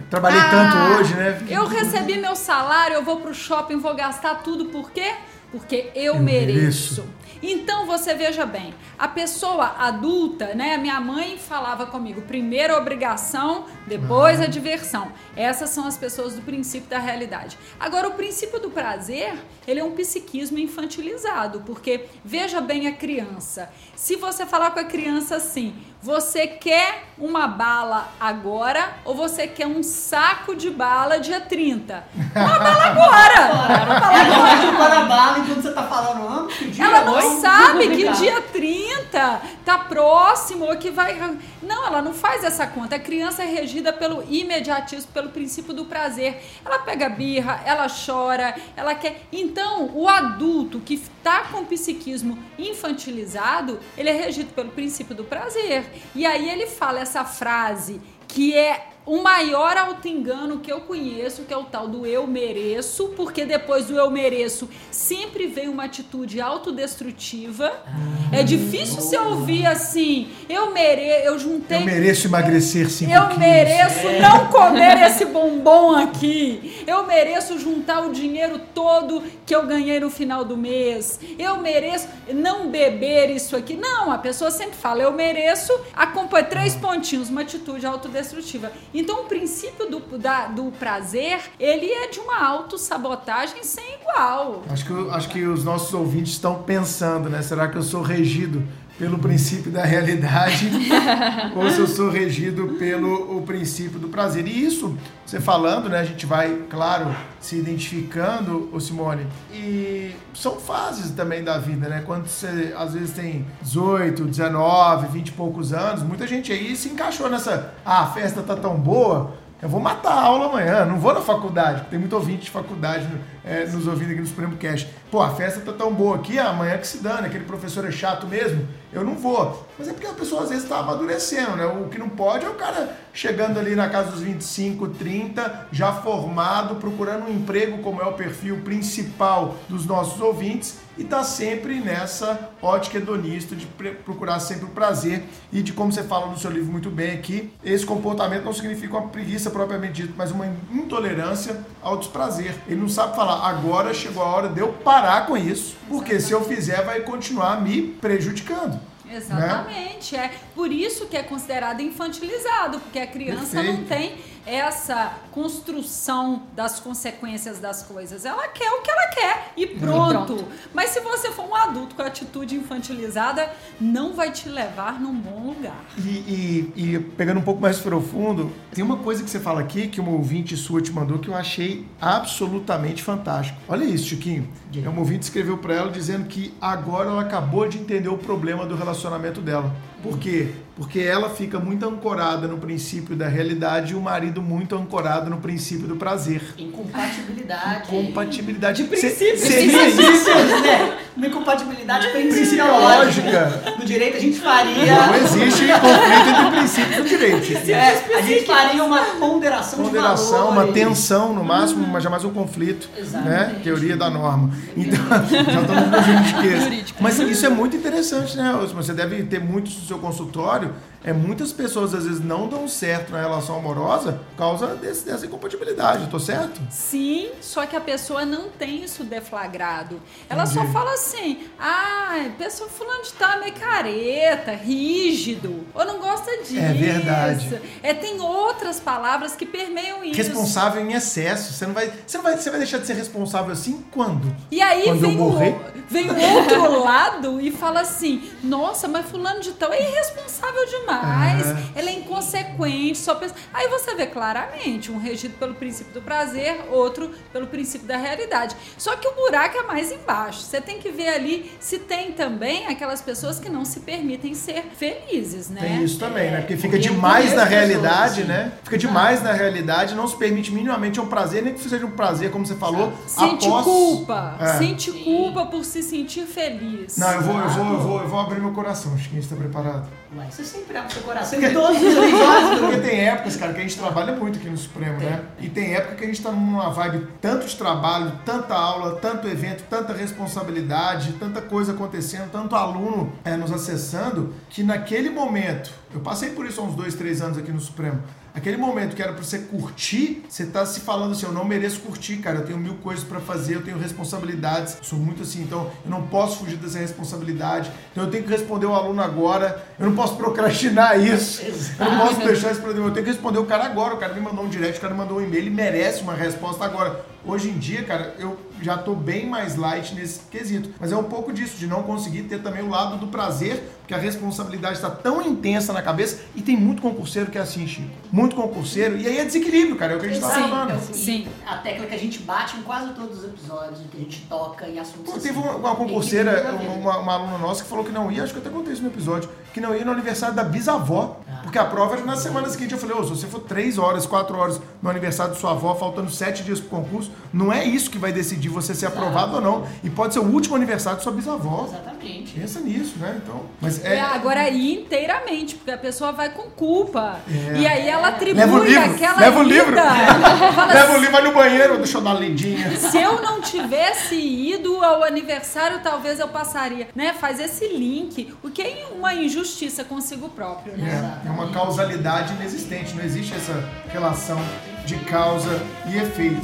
Eu trabalhei ah, tanto hoje, né? Eu recebi meu salário, eu vou pro shopping, vou gastar tudo, por quê? Porque eu, eu mereço. mereço. Então você veja bem, a pessoa adulta, né? Minha mãe falava comigo, primeiro a obrigação, depois a diversão. Essas são as pessoas do princípio da realidade. Agora, o princípio do prazer, ele é um psiquismo infantilizado, porque veja bem a criança. Se você falar com a criança assim, você quer uma bala agora ou você quer um saco de bala dia trinta? Uma bala agora! Uma bala agora! Uma bala enquanto você tá falando, ela não sabe que dia trinta tá próximo ou que vai... Não, ela não faz essa conta. A criança é regida pelo imediatismo, pelo princípio do prazer. Ela pega birra, ela chora, ela quer... Então, o adulto que tá com psiquismo infantilizado, ele é regido pelo princípio do prazer. E aí ele fala essa frase que é o maior auto-engano que eu conheço, que é o tal do eu mereço, porque depois do eu mereço sempre vem uma atitude autodestrutiva. Ah, é difícil você ouvir assim, eu mereço, eu juntei... Eu mereço emagrecer cinco quilos. Eu mereço é. não comer esse bombom aqui. Eu mereço juntar o dinheiro todo que eu ganhei no final do mês. Eu mereço não beber isso aqui. Não, a pessoa sempre fala, eu mereço, acompanha três pontinhos, uma atitude autodestrutiva. Então, o princípio do, da, do prazer, ele é de uma autossabotagem sem igual. Acho que, acho que os nossos ouvintes estão pensando, né? Será que eu sou regido pelo princípio da realidade ou se eu sou regido pelo o princípio do prazer? E isso, você falando, né? A gente vai, claro, se identificando, ô Simone. E são fases também da vida, né? Quando você, às vezes, tem dezoito, dezenove, vinte e poucos anos, muita gente aí se encaixou nessa... Ah, a festa tá tão boa, eu vou matar a aula amanhã, não vou na faculdade. Tem muito ouvinte de faculdade é, nos ouvindo aqui no Supremo Cast. Pô, a festa tá tão boa aqui, amanhã que se dane, aquele professor é chato mesmo, eu não vou. Mas é porque a pessoa às vezes tá amadurecendo, né? O que não pode é o cara chegando ali na casa dos vinte e cinco, trinta, já formado, procurando um emprego, como é o perfil principal dos nossos ouvintes, e tá sempre nessa ótica hedonista de procurar sempre o prazer. E de como você fala no seu livro muito bem aqui, esse comportamento não significa uma preguiça propriamente dita, mas uma intolerância ao desprazer. Ele não sabe falar, agora chegou a hora de eu parar com isso, porque Exatamente. se eu fizer vai continuar me prejudicando. Exatamente, né? É por isso que é considerado infantilizado, porque a criança Perfeito. não tem... essa construção das consequências das coisas. Ela quer o que ela quer e pronto. E pronto. Mas se você for um adulto com a atitude infantilizada, não vai te levar num bom lugar. E, e, e pegando um pouco mais profundo, tem uma coisa que você fala aqui, que uma ouvinte sua te mandou, que eu achei absolutamente fantástico. Olha isso, Chiquinho. É uma ouvinte que escreveu pra ela dizendo que agora ela acabou de entender o problema do relacionamento dela. Por quê? Porque ela fica muito ancorada no princípio da realidade e o marido muito ancorado no princípio do prazer. Incompatibilidade. Incompatibilidade. De princípios. Seria isso? Né? Uma incompatibilidade principiológica. No direito a gente faria... Não existe conflito entre princípios do direito. É, a gente faria uma ponderação, ponderação de valores. Uma tensão, no máximo, mas jamais um conflito. Exatamente. Né? Teoria da norma. Então, já estamos com juridiquês. Mas isso é muito interessante, né, Osmo? Você deve ter muitos no seu consultório. É, muitas pessoas às vezes não dão certo na relação amorosa por causa desse, dessa incompatibilidade, tô certo? Sim, só que a pessoa não tem isso deflagrado. Ela Entendi. só fala assim, ah, pessoa fulano de tal é meio careta, rígido, ou não gosta disso. É verdade. É, tem outras palavras que permeiam isso. Responsável em excesso, você não vai, você não vai, você vai deixar de ser responsável assim quando? E aí quando vem, eu morrer? O, vem o outro lado e fala assim, nossa, mas fulano de tal é irresponsável demais. Mas ah. ela é inconsequente, só pensa... Aí você vê claramente, um regido pelo princípio do prazer, outro pelo princípio da realidade. Só que o buraco é mais embaixo. Você tem que ver ali se tem também aquelas pessoas que não se permitem ser felizes, né? Tem isso também, né? Porque fica demais na realidade, né? Fica demais ah. na realidade, não se permite minimamente um prazer, nem que seja um prazer, como você falou, sente após... culpa. É. Sente culpa por se sentir feliz. Não, eu vou, eu vou, eu vou, eu vou abrir meu coração. Acho que a gente tá preparado. Mas você sempre abre seu coração em todos os negócios. Porque tem épocas, cara, que a gente trabalha muito aqui no Supremo, tem, né? Tem. E tem época que a gente tá numa vibe tanto de trabalho, tanta aula, tanto evento, tanta responsabilidade, tanta coisa acontecendo, tanto aluno é, nos acessando, que naquele momento, eu passei por isso há uns dois, três anos aqui no Supremo, aquele momento que era pra você curtir, você tá se falando assim, eu não mereço curtir, cara, eu tenho mil coisas pra fazer, eu tenho responsabilidades, sou muito assim, então eu não posso fugir dessa responsabilidade, então eu tenho que responder o aluno agora, eu não posso procrastinar isso, Exato. eu não posso deixar esse problema, eu tenho que responder o cara agora, o cara me mandou um direct, o cara me mandou um e-mail, ele merece uma resposta agora. Hoje em dia, cara, eu já tô bem mais light nesse quesito. Mas é um pouco disso, de não conseguir ter também o lado do prazer, porque a responsabilidade está tão intensa na cabeça. E tem muito concurseiro que é assim, Chico. Muito concurseiro. E aí é desequilíbrio, cara. É o que a gente tá falando. Sim, sim. A tecla que a gente bate em quase todos os episódios, que a gente toca em assuntos... Pô, teve uma, uma concurseira, uma, uma aluna nossa, que falou que não ia, acho que eu até contei isso no episódio, que não ia no aniversário da bisavó. Ah. Porque a prova era na semana seguinte. Eu falei, ô, se você for três horas, quatro horas no aniversário de sua avó, faltando sete dias pro concurso, não é isso que vai decidir de você ser Exato. Aprovado ou não. E pode ser o último aniversário de sua bisavó. Exatamente. Pensa nisso, né? Então, mas é... é agora ir inteiramente, porque a pessoa vai com culpa. É. E aí ela atribui aquela vida. Leva o livro. Fala, leva o livro, vai no banheiro, deixa eu dar uma lidinha. Se eu não tivesse ido ao aniversário, talvez eu passaria. Né? Faz esse link. O que é uma injustiça consigo próprio. Né? É, é uma causalidade inexistente. Não existe essa relação de causa e efeito.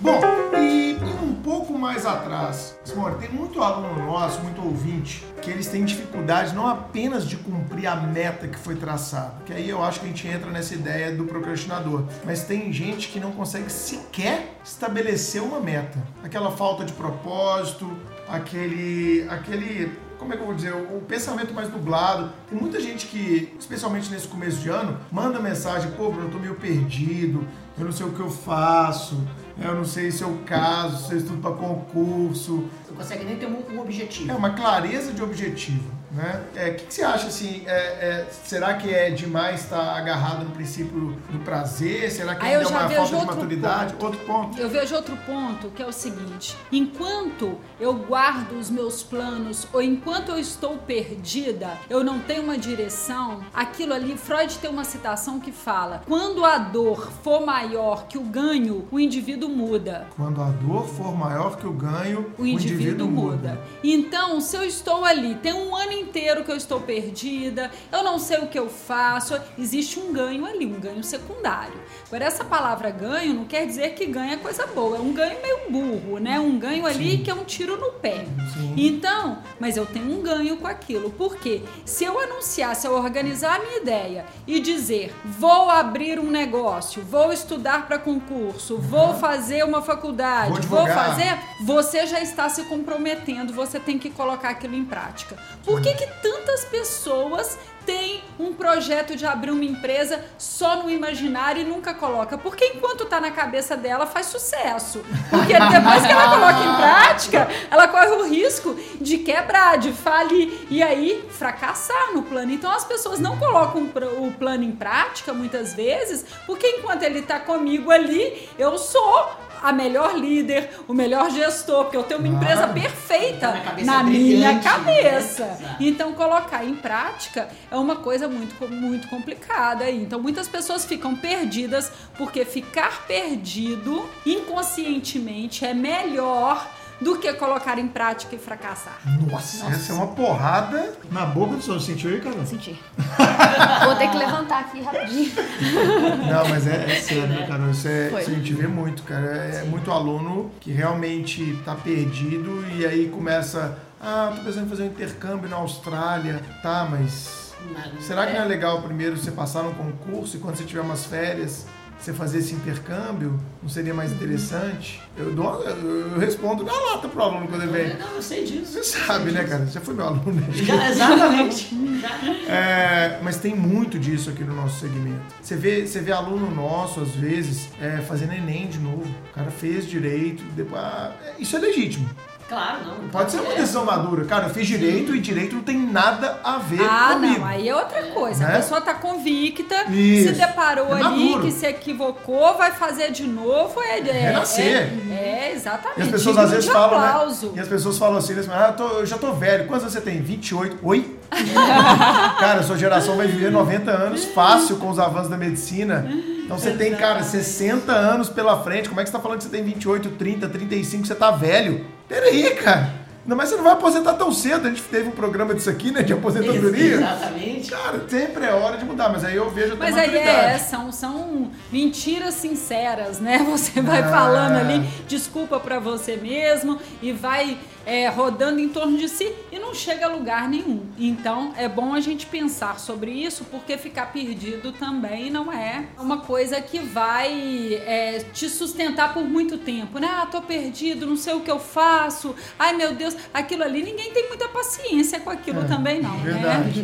Bom, e indo um pouco mais atrás, Simone, tem muito aluno nosso, muito ouvinte, que eles têm dificuldade não apenas de cumprir a meta que foi traçada, que aí eu acho que a gente entra nessa ideia do procrastinador, mas tem gente que não consegue sequer estabelecer uma meta. Aquela falta de propósito, aquele... aquele como é que eu vou dizer, o pensamento mais nublado. Tem muita gente que, especialmente nesse começo de ano, manda mensagem, pô, Bruno, eu tô meio perdido, eu não sei o que eu faço, eu não sei se eu caso, se eu estudo pra concurso. Você não consegue nem ter um, um objetivo. É, uma clareza de objetivo, né? O é, que, que você acha, assim, é, é, será que é demais estar agarrado no princípio do prazer? Será que ainda é uma falta de maturidade? Ponto. Outro ponto. Eu vejo outro ponto, que é o seguinte, enquanto eu guardo os meus planos, ou enquanto eu estou perdida, eu não tenho uma direção, aquilo ali, Freud tem uma citação que fala, quando a dor for maior que o ganho, o indivíduo muda. Quando a dor for maior que o ganho, o, o indivíduo, indivíduo muda. muda. Então, se eu estou ali, tem um ano inteiro que eu estou perdida, eu não sei o que eu faço, existe um ganho ali, um ganho secundário. Agora, essa palavra ganho não quer dizer que ganho é coisa boa, é um ganho meio burro, né? Um ganho ali Sim. que é um tiro no pé. Sim. Então, mas eu tenho um ganho com aquilo, porque se eu anunciar, se eu organizar a minha ideia e dizer, vou abrir um negócio, vou estudar para concurso, uhum. vou fazer uma faculdade, vou, vou fazer, você já está se comprometendo, você tem que colocar aquilo em prática. Por que que tantas pessoas têm um projeto de abrir uma empresa só no imaginário e nunca coloca? Porque enquanto tá na cabeça dela, faz sucesso. Porque depois que ela coloca em prática, ela corre o risco de quebrar, de falir e aí fracassar no plano. Então as pessoas não colocam o plano em prática muitas vezes, porque enquanto ele tá comigo ali, eu sou... a melhor líder, o melhor gestor, porque eu tenho uma empresa ah, perfeita na minha cabeça. Né? Então, colocar em prática é uma coisa muito, muito complicada. Então, muitas pessoas ficam perdidas, porque ficar perdido inconscientemente é melhor do que colocar em prática e fracassar. Nossa, Nossa. Essa é uma porrada na boca do senhor. Sentiu aí, Carol? Senti. Vou ter que levantar aqui rapidinho. Não, mas é, é sério, né, Carol? Isso, é, isso a gente vê muito, cara. É Sim. muito aluno que realmente tá perdido e aí começa... Ah, tô pensando em fazer um intercâmbio na Austrália. Tá, mas... Não, será que não é legal primeiro você passar num concurso e quando você tiver umas férias... você fazer esse intercâmbio, não seria mais interessante? Eu, dou, eu, eu respondo na lata pro aluno quando ele vem. Não, eu sei disso. Você sabe, né, disso. Cara? Você foi meu aluno. Já, exatamente. É, mas tem muito disso aqui no nosso segmento. Você vê, você vê aluno nosso, às vezes, é, fazendo Enem de novo. O cara fez direito, depois, ah, isso é legítimo. Claro, não. Pode, pode ser uma decisão madura. Cara, eu fiz direito Sim. e direito não tem nada a ver ah, comigo. Ah, não. Aí é outra coisa. Né? A pessoa tá convicta, Isso. se deparou é ali, maduro. Que se equivocou, vai fazer de novo. É, é, Renascer. É, é, exatamente. E as pessoas às vezes falam, né? E as pessoas falam assim, ah, tô, eu já tô velho. Quantos anos você tem? vinte e oito. Oi? Cara, sua geração vai viver noventa anos fácil com os avanços da medicina. Então você tem, cara, sessenta anos pela frente. Como é que você tá falando que você tem vinte e oito, trinta, trinta e cinco, você tá velho? Peraí, cara. Não, mas você não vai aposentar tão cedo. A gente teve um programa disso aqui, né? De aposentadoria. Exatamente. Cara, sempre é hora de mudar. Mas aí eu vejo a tua maturidade. Mas aí é, são, são mentiras sinceras, né? Você vai ah. falando ali, desculpa pra você mesmo e vai... É, rodando em torno de si e não chega a lugar nenhum. Então, é bom a gente pensar sobre isso, porque ficar perdido também não é uma coisa que vai é, te sustentar por muito tempo, né? Ah, tô perdido, não sei o que eu faço, ai meu Deus, aquilo ali, ninguém tem muita paciência com aquilo é, também não, verdade, né? Verdade,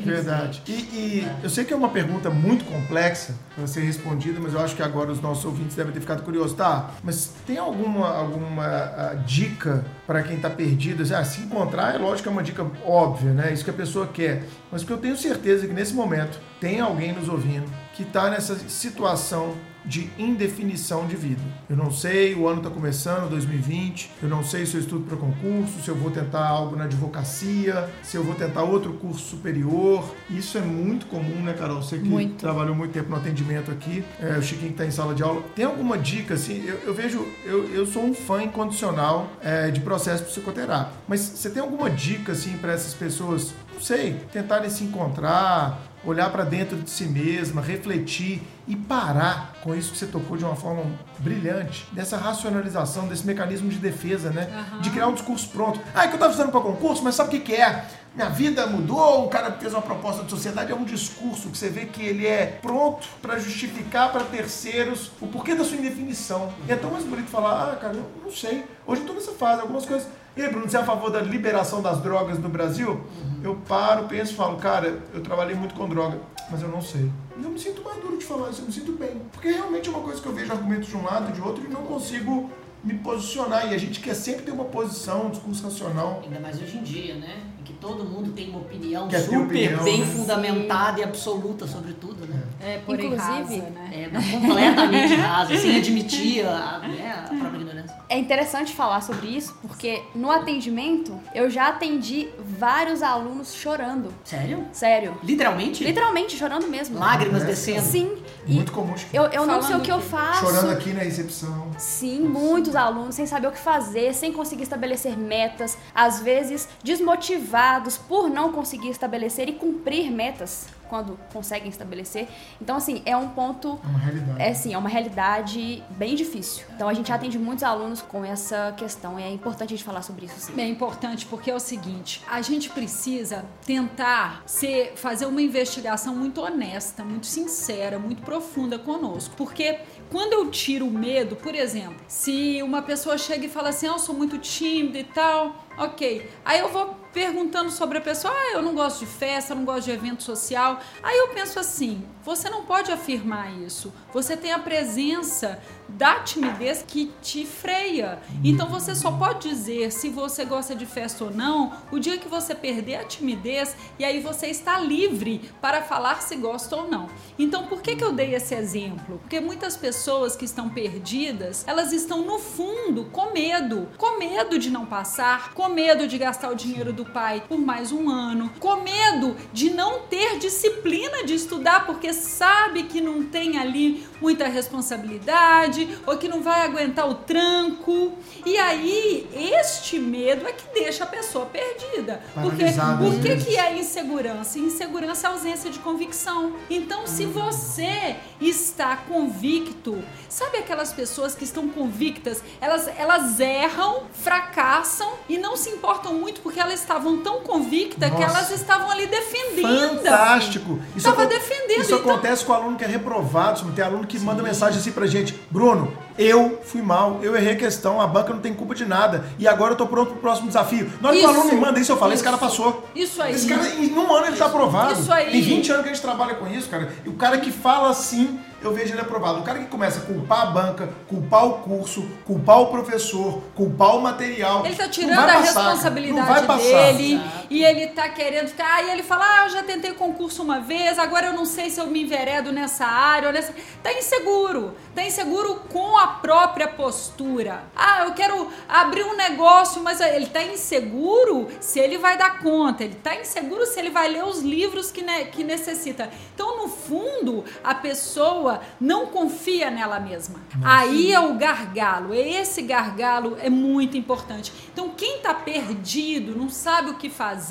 verdade. E, e eu sei que é uma pergunta muito complexa para ser respondida, mas eu acho que agora os nossos ouvintes devem ter ficado curiosos, tá? Mas tem alguma, alguma dica para quem tá perdido? Ah, se encontrar, é lógico que é uma dica óbvia, né? Isso que a pessoa quer. Mas que eu tenho certeza que nesse momento tem alguém nos ouvindo que está nessa situação de indefinição de vida. Eu não sei, o ano está começando, dois mil e vinte, eu não sei se eu estudo para concurso, se eu vou tentar algo na advocacia, se eu vou tentar outro curso superior. Isso é muito comum, né, Carol? Você que muito. Trabalhou muito tempo no atendimento aqui, é, o Chiquinho que está em sala de aula. Tem alguma dica, assim, eu, eu vejo, eu, eu sou um fã incondicional é, de processo psicoterápico, mas você tem alguma dica, assim, para essas pessoas, não sei, tentarem se encontrar, olhar para dentro de si mesma, refletir e parar com isso que você tocou de uma forma brilhante, dessa racionalização, desse mecanismo de defesa, né? Uhum. De criar um discurso pronto. Ah, é que eu estava estudando para concurso, mas sabe o que, que é? Minha vida mudou, o cara fez uma proposta de sociedade, é um discurso que você vê que ele é pronto para justificar para terceiros o porquê da sua indefinição. E é tão mais bonito falar, ah, cara, eu não sei. Hoje eu estou nessa fase, algumas coisas... E aí, Bruno, você é a favor da liberação das drogas no Brasil? Uhum. Eu paro, penso e falo, cara, eu trabalhei muito com droga, mas eu não sei. Eu me sinto maduro de falar isso, eu me sinto bem. Porque realmente é uma coisa que eu vejo argumentos de um lado e de outro e não consigo me posicionar. E a gente quer sempre ter uma posição, um discurso racional. Ainda mais hoje em dia, né? Em que todo mundo tem uma opinião quer super opinião, bem né? fundamentada e absoluta sobre tudo, né? É, é por inclusive, rasa, né? É, completamente rasa, sem admitir a, né, a própria ignorância. É interessante falar sobre isso, porque no atendimento, eu já atendi vários alunos chorando. Sério? Sério. Literalmente? Literalmente, chorando mesmo. Lágrimas é. descendo? Sim. Muito e comum. Eu, eu não sei o que eu faço. Chorando aqui na recepção. Sim, muitos alunos sem saber o que fazer, sem conseguir estabelecer metas, às vezes desmotivados por não conseguir estabelecer e cumprir metas. Quando conseguem estabelecer. Então, assim, é um ponto... É uma realidade. É, sim, é uma realidade bem difícil. Então, a gente atende muitos alunos com essa questão e é importante a gente falar sobre isso, sim. É importante porque é o seguinte, a gente precisa tentar ser, fazer uma investigação muito honesta, muito sincera, muito profunda conosco. Porque quando eu tiro o medo, por exemplo, se uma pessoa chega e fala assim, ah, eu sou muito tímida e tal... Ok, aí eu vou perguntando sobre a pessoa, ah, eu não gosto de festa, eu não gosto de evento social, aí eu penso assim, você não pode afirmar isso, você tem a presença da timidez que te freia, então você só pode dizer se você gosta de festa ou não, o dia que você perder a timidez e aí você está livre para falar se gosta ou não. Então por que que eu dei esse exemplo? Porque muitas pessoas que estão perdidas, elas estão no fundo com medo, com medo de não passar, com medo de gastar o dinheiro do pai por mais um ano, com medo de não ter disciplina de estudar porque sabe que não tem ali muita responsabilidade ou que não vai aguentar o tranco. E aí, este medo é que deixa a pessoa perdida. Porque o que, que é insegurança? Insegurança é ausência de convicção. Então, se você está convicto, sabe aquelas pessoas que estão convictas, elas, elas erram, fracassam e não se importam muito porque elas estavam tão convictas Nossa, que elas estavam ali defendendo. Fantástico! Isso, Tava aco- defendendo. Isso então... acontece com o aluno que é reprovado, tem aluno que Sim. manda mensagem assim pra gente, Bruno, eu fui mal, eu errei a questão, a banca não tem culpa de nada, e agora eu tô pronto pro próximo desafio. Na hora que o aluno me manda isso, eu falo, isso. esse cara passou. Isso aí. Esse cara, em um ano ele tá aprovado. Isso aí. Tem vinte anos que a gente trabalha com isso, cara. E o cara que fala assim, eu vejo ele aprovado. O cara que começa a culpar a banca, culpar o curso, culpar o professor, culpar o material. Ele tá tirando a passar, responsabilidade dele Exato. E ele tá querendo ficar... Aí ele fala, ah, eu já tentei concurso uma vez, agora eu não sei se eu me enveredo nessa área ou nessa... Tá inseguro. Tá inseguro com a própria postura. Ah, eu quero abrir um negócio, mas ele tá inseguro se ele vai dar conta. Ele tá inseguro se ele vai ler os livros que, ne- que necessita. Então, no fundo, a pessoa não confia nela mesma. Nossa. Aí é o gargalo. Esse gargalo é muito importante. Então, quem está perdido, não sabe o que fazer,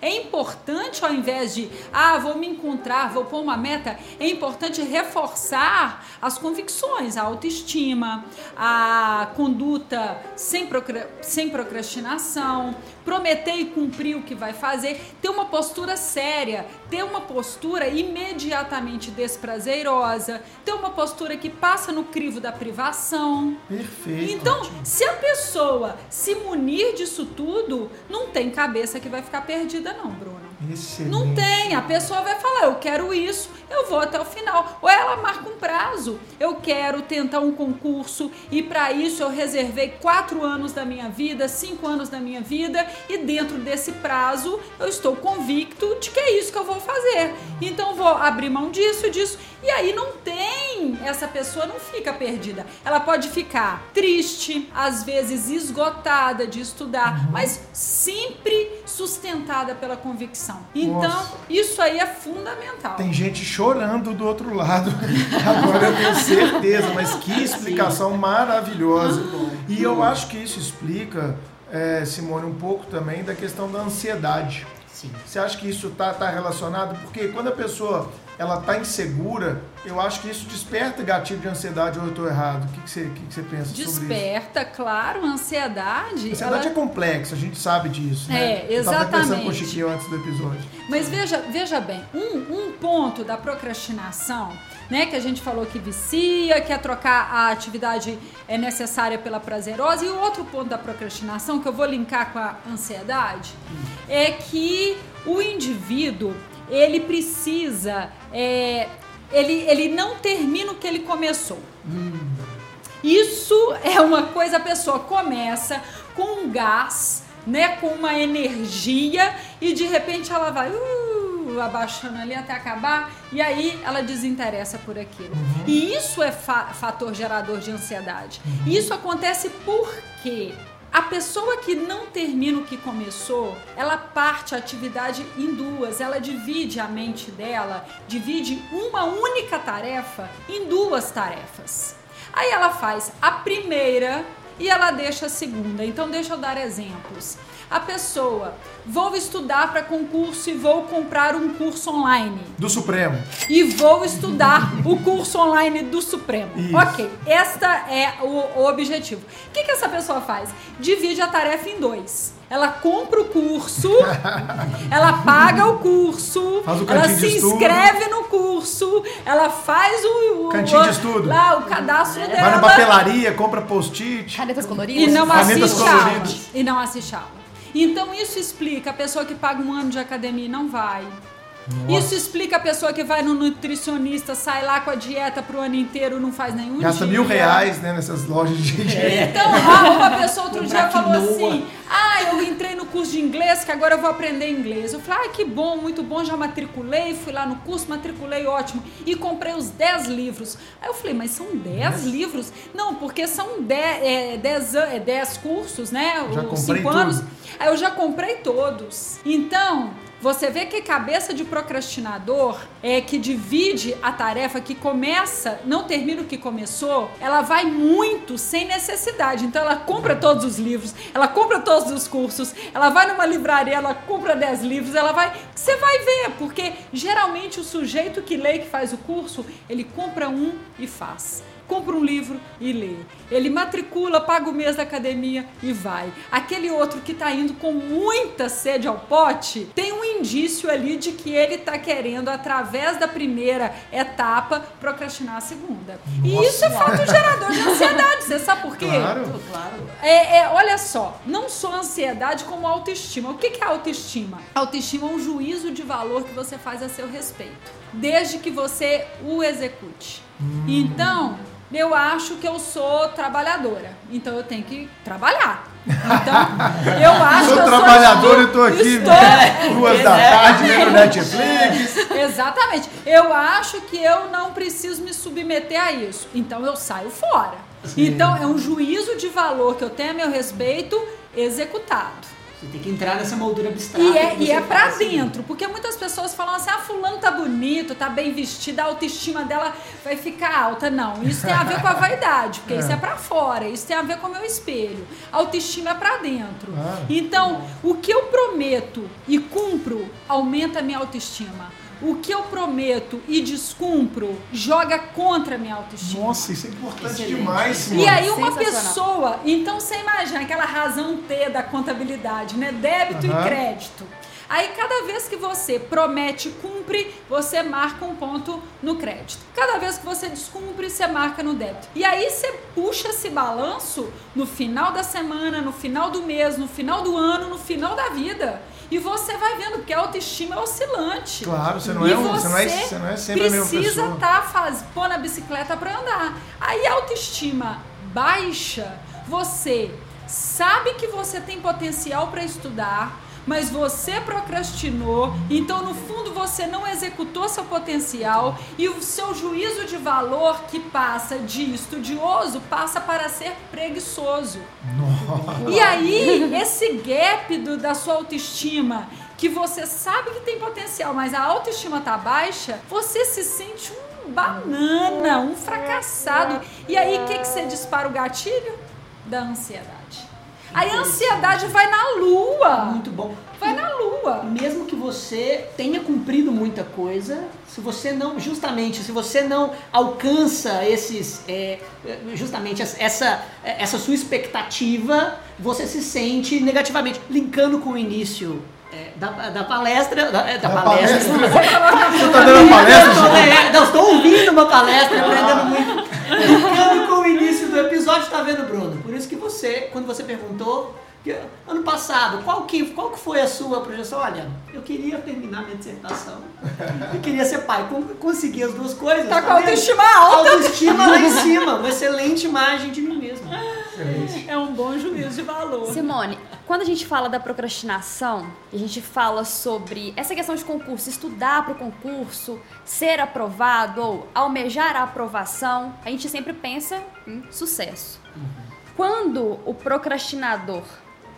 é importante, ao invés de, ah, vou me encontrar, vou pôr uma meta, é importante reforçar as convicções, a autoestima, a conduta sem, procra- sem procrastinação, prometer e cumprir o que vai fazer, ter uma postura séria, ter uma postura imediatamente desprazerosa, ter uma postura que passa no crivo da privação. Perfeito. Então, ótimo. Se a pessoa se munir disso tudo, não tem cabeça que vai ficar perdida não, Bruno. Excelente. Não tem, a pessoa vai falar, eu quero isso, eu vou até o final. Ou ela marca um prazo, eu quero tentar um concurso e para isso eu reservei quatro anos da minha vida, cinco anos da minha vida e dentro desse prazo eu estou convicto de que é isso que eu vou fazer. Então vou abrir mão disso, disso e aí não tem, essa pessoa não fica perdida. Ela pode ficar triste, às vezes esgotada de estudar, mas sempre sustentada pela convicção. Então, nossa, isso aí é fundamental. Tem gente chorando do outro lado. Agora eu tenho certeza, mas que explicação sim, maravilhosa. E eu acho que isso explica, é, Simone, um pouco também da questão da ansiedade. Sim. Você acha que isso tá, tá relacionado? Porque quando a pessoa ela tá insegura, eu acho que isso desperta gatilho de ansiedade, ou eu tô errado. O que, que, você, que, que você pensa desperta, sobre isso? Desperta, claro, ansiedade. A ansiedade ela... é complexa, a gente sabe disso, né? É, exatamente. Eu tava pensando com o Chiquinho antes do episódio. Mas veja, veja bem, um, um ponto da procrastinação, né, que a gente falou que vicia, que é trocar a atividade é necessária pela prazerosa, e o outro ponto da procrastinação, que eu vou linkar com a ansiedade, hum. é que o indivíduo, ele precisa, é, ele, ele não termina o que ele começou. Hum. Isso é uma coisa, a pessoa começa com um gás, né, com uma energia e de repente ela vai uh, abaixando ali até acabar e aí ela desinteressa por aquilo. Uhum. E isso é fa- fator gerador de ansiedade. Uhum. Isso acontece porque a pessoa que não termina o que começou, ela parte a atividade em duas, ela divide a mente dela, divide uma única tarefa em duas tarefas. Aí ela faz a primeira e ela deixa a segunda. Então deixa eu dar exemplos. A pessoa, vou estudar para concurso e vou comprar um curso online. Do Supremo. E vou estudar o curso online do Supremo. Isso. Ok, este é o, o objetivo. O que, que essa pessoa faz? Divide a tarefa em dois. Ela compra o curso, ela paga o curso, o ela se inscreve estudo. no curso, ela faz o... o cantinho de estudo. Lá, o cadastro Vai dela. Vai na papelaria, compra post-it. Canetas coloridas. E não assiste aula. E não assiste aula. Então isso explica a pessoa que paga um ano de academia e não vai. Nossa. Isso explica a pessoa que vai no nutricionista, sai lá com a dieta pro ano inteiro, não faz nenhum Gasta dia. Gasta mil reais, né, nessas lojas de dieta. Então, uma pessoa outro dia falou assim, ah, eu entrei no curso de inglês, que agora eu vou aprender inglês. Eu falei, ah, que bom, muito bom, já matriculei, fui lá no curso, matriculei, ótimo. E comprei os dez livros. Aí eu falei, mas são dez livros? Não, porque são dez cursos, né, os cinco anos. Aí eu já comprei todos. Então... Você vê que cabeça de procrastinador é que divide a tarefa que começa, não termina o que começou, ela vai muito sem necessidade. Então ela compra todos os livros, ela compra todos os cursos, ela vai numa livraria, ela compra dez livros, ela vai... Você vai ver, porque geralmente o sujeito que lê e que faz o curso, ele compra um e faz. Compra um livro e lê. Ele matricula, paga o mês da academia e vai. Aquele outro que tá indo com muita sede ao pote, tem um indício ali de que ele tá querendo, através da primeira etapa, procrastinar a segunda. Nossa. E isso é fato gerador de ansiedade. Você sabe por quê? Claro. Claro. É, é, olha só, não só ansiedade como autoestima. O que que é autoestima? Autoestima é um juízo de valor que você faz a seu respeito, desde que você o execute. Hum. Então, eu acho que eu sou trabalhadora, então eu tenho que trabalhar. Então, eu acho sou que eu trabalhador sou... e tô aqui estou... né? duas da tarde no Netflix. Exatamente. Eu acho que eu não preciso me submeter a isso, então eu saio fora. Sim. Então, é um juízo de valor que eu tenho a meu respeito executado. Você tem que entrar nessa moldura abstrata. E é, e é pra dentro, porque muitas pessoas falam assim, ah, fulano tá bonito, tá bem vestido, a autoestima dela vai ficar alta. Não, isso tem a ver com a vaidade, porque é. isso é pra fora, isso tem a ver com o meu espelho. A autoestima é pra dentro. Ah, então, é. o que eu prometo e cumpro, aumenta a minha autoestima. O que eu prometo e descumpro joga contra a minha autoestima. Nossa, isso é importante Excelente. demais, mano. E aí uma pessoa... Então você imagina aquela razão T da contabilidade, né? Débito uhum. e crédito. Aí cada vez que você promete, cumpre, você marca um ponto no crédito. Cada vez que você descumpre, você marca no débito. E aí você puxa esse balanço no final da semana, no final do mês, no final do ano, no final da vida. E você vai vendo, porque a autoestima é oscilante. Claro, você não, é, um, você não, é, você não é sempre a mesma pessoa. Precisa tá faz, pôr na bicicleta para andar. Aí a autoestima baixa, você sabe que você tem potencial para estudar, mas você procrastinou, então no fundo você não executou seu potencial e o seu juízo de valor que passa de estudioso passa para ser preguiçoso. Nossa. E aí esse gap do, da sua autoestima, que você sabe que tem potencial, mas a autoestima tá baixa, você se sente um banana, um fracassado. E aí o que, que você dispara o gatilho? Da ansiedade. Aí a ansiedade vai na lua. Muito bom. Vai na lua. Mesmo que você tenha cumprido muita coisa, se você não, justamente, se você não alcança esses, é, justamente essa, essa sua expectativa, você se sente negativamente, linkando com o início. Da, da palestra. Da, da, da palestra. palestra. Você tá dando uma palestra? Estou ouvindo uma palestra, aprendendo muito. Brincando com o início do episódio, tá vendo, Bruno? Por isso que você, quando você perguntou, que, ano passado, qual que, qual que foi a sua projeção? Olha, eu queria terminar minha dissertação. Eu queria ser pai. Consegui as duas coisas. Tá, tá com a autoestima alta. Autoestima lá em cima. Uma excelente imagem de mim mesmo. É um bom juízo de valor. Simone, quando a gente fala da procrastinação, a gente fala sobre essa questão de concurso, estudar para o concurso, ser aprovado ou almejar a aprovação, a gente sempre pensa em sucesso. Uhum. Quando o procrastinador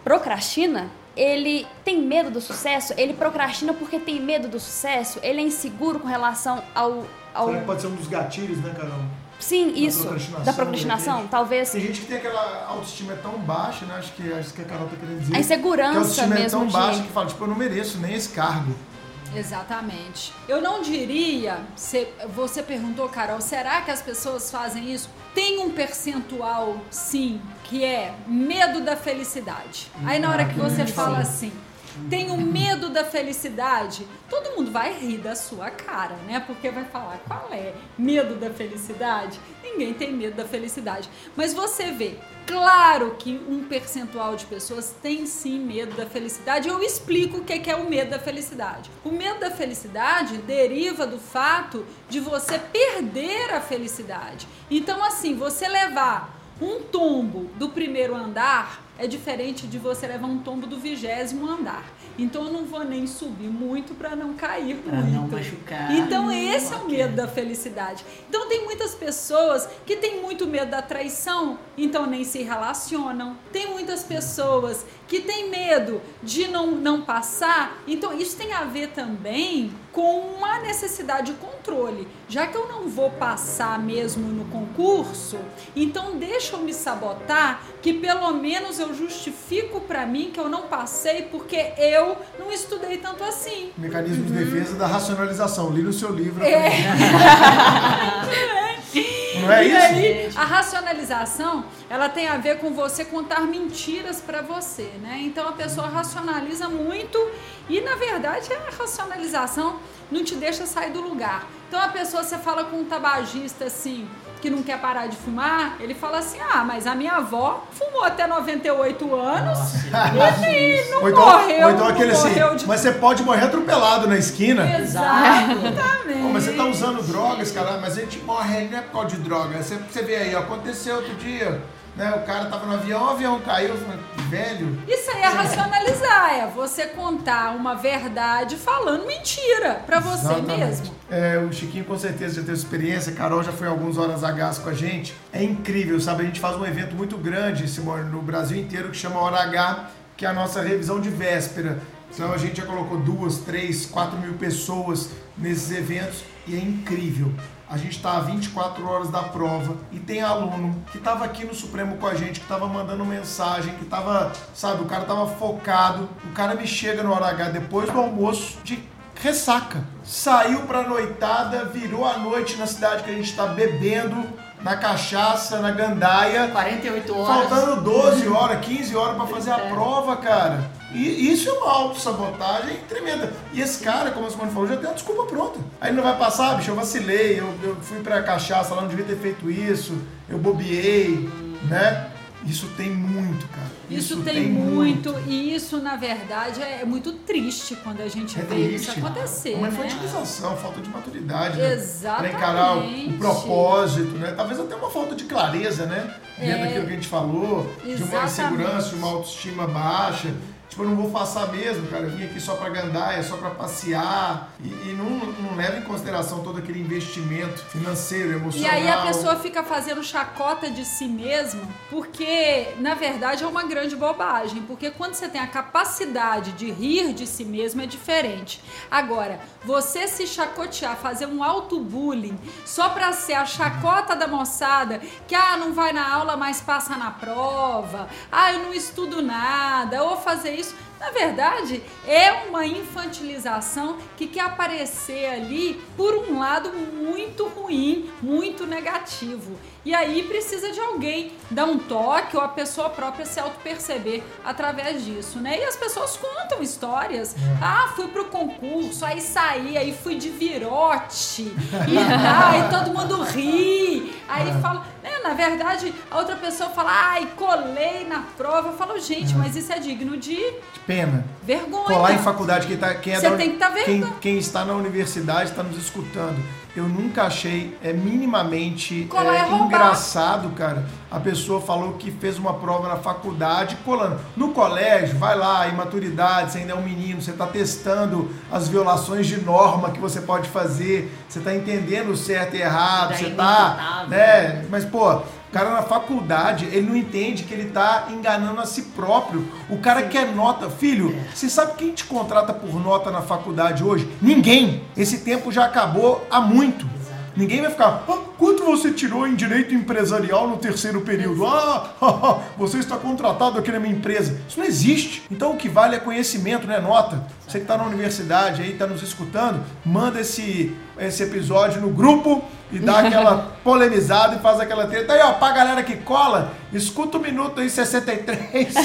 procrastina, ele tem medo do sucesso, ele procrastina porque tem medo do sucesso, ele é inseguro com relação ao... ao... Será que pode ser um dos gatilhos, né, Carol? Sim, da isso, procrastinação, da procrastinação, talvez. Tem gente que tem aquela autoestima tão baixa, né? Acho que, acho que a Carol tá querendo dizer. A insegurança mesmo. A autoestima mesmo é tão de... baixa que fala, tipo, eu não mereço nem esse cargo. Exatamente. Eu não diria, se você perguntou, Carol, será que as pessoas fazem isso? Tem um percentual, sim, que é medo da felicidade. Hum, Aí na hora que você fala assim... Tenho medo da felicidade. Todo mundo vai rir da sua cara, né? Porque vai falar, qual é? Medo da felicidade? Ninguém tem medo da felicidade. Mas você vê, claro que um percentual de pessoas tem sim medo da felicidade. Eu explico o que é o medo da felicidade. O medo da felicidade deriva do fato de você perder a felicidade. Então, assim, você levar um tombo do primeiro andar... é diferente de você levar um tombo do vigésimo andar. Então eu não vou nem subir muito para não cair muito. Para não machucar. Então esse é o medo da felicidade. Então tem muitas pessoas que têm muito medo da traição, então nem se relacionam. Tem muitas pessoas que têm medo de não, não passar. Então isso tem a ver também com uma necessidade de controle. Já que eu não vou passar mesmo no concurso, então deixa eu me sabotar, que pelo menos eu Eu justifico pra mim que eu não passei porque eu não estudei tanto assim. Mecanismo de defesa da racionalização. Li o seu livro. É. Não é isso? E aí, a racionalização, ela tem a ver com você contar mentiras pra você, né? Então a pessoa racionaliza muito e, na verdade, a racionalização não te deixa sair do lugar. Então a pessoa, você fala com um tabagista assim... que não quer parar de fumar, ele fala assim, ah, mas a minha avó fumou até noventa e oito anos Nossa, e não ou então, morreu, ou então não aquele morreu assim, de... Mas você pode morrer atropelado na esquina. Exatamente. Pô, mas você tá usando drogas, cara, mas a gente morre, não é por causa de droga. Você, você vê aí, aconteceu outro dia, né, o cara tava no avião, o avião caiu, velho. Isso aí é racionalizar, é você contar uma verdade falando mentira pra você Exatamente. mesmo. É, o Chiquinho com certeza já teve experiência, a Carol já foi algumas horas a gás com a gente. É incrível, sabe? A gente faz um evento muito grande, Simone, no Brasil inteiro, que chama Hora H, que é a nossa revisão de véspera. Então a gente já colocou duas, três, quatro mil pessoas nesses eventos e é incrível. A gente está a vinte e quatro horas da prova e tem aluno que estava aqui no Supremo com a gente, que estava mandando mensagem, que estava, sabe, o cara estava focado. O cara me chega no Hora H depois do almoço de ressaca. Saiu pra noitada, virou a noite na cidade que a gente tá bebendo, na cachaça, na gandaia. quarenta e oito horas Faltando doze horas, quinze horas pra fazer a prova, cara. E isso é uma autossabotagem tremenda. E esse cara, como a Simone falou, já tem a desculpa pronta. Aí ele não vai passar, bicho, eu vacilei, eu, eu fui pra cachaça lá, não devia ter feito isso, eu bobiei, né? Isso tem muito, cara. Isso, isso tem, tem muito, muito, e isso, na verdade, é muito triste quando a gente é vê triste. Isso acontecer. Uma infantilização, né? Falta de maturidade. Exatamente. Né? Para encarar o, o propósito, né? Talvez até uma falta de clareza, né? Dentro é, daquilo que a gente falou, exatamente. De uma insegurança, de uma autoestima baixa. Tipo, eu não vou passar mesmo, cara. Eu vim aqui só para gandaia, só para passear. E, e não, não leva em consideração todo aquele investimento financeiro, emocional. E aí a pessoa fica fazendo chacota de si mesmo, porque, na verdade, é uma grande bobagem. Porque quando você tem a capacidade de rir de si mesmo, é diferente. Agora, você se chacotear, fazer um auto-bullying, só para ser a chacota da moçada, que, ah, não vai na aula, mas passa na prova. Ah, eu não estudo nada. Ou fazer isso, na verdade, é uma infantilização que quer aparecer ali por um lado muito ruim, muito negativo. E aí precisa de alguém dar um toque ou a pessoa própria se auto-perceber através disso, né? E as pessoas contam histórias. Ah, fui pro concurso, aí saí, aí fui de virote, e aí todo mundo ri, aí fala... Né? Na verdade, a outra pessoa fala, ai, colei na prova. Eu falo, gente, mas isso é digno de... Pena. Vergonha. Colar em faculdade, quem, tá, quem, é da, tem que tá quem, quem está na universidade, está nos escutando. Eu nunca achei é, minimamente é, engraçado, cara. A pessoa falou que fez uma prova na faculdade colando. No colégio, vai lá, imaturidade, você ainda é um menino, você está testando as violações de norma que você pode fazer, você está entendendo o certo e errado, você está... Né? Mas, pô... O cara na faculdade, ele não entende que ele tá enganando a si próprio. O cara Sim. quer nota. Filho, você sabe quem te contrata por nota na faculdade hoje? Ninguém. Esse tempo já acabou há muito. Ninguém vai ficar, ah, quanto você tirou em direito empresarial no terceiro período? Ah, você está contratado aqui na minha empresa. Isso não existe. Então o que vale é conhecimento, né? Nota. Você que está na universidade aí, está nos escutando, manda esse, esse episódio no grupo e dá aquela polemizada e faz aquela treta. Aí, ó, pra galera que cola, escuta o minuto aí, sessenta e três. É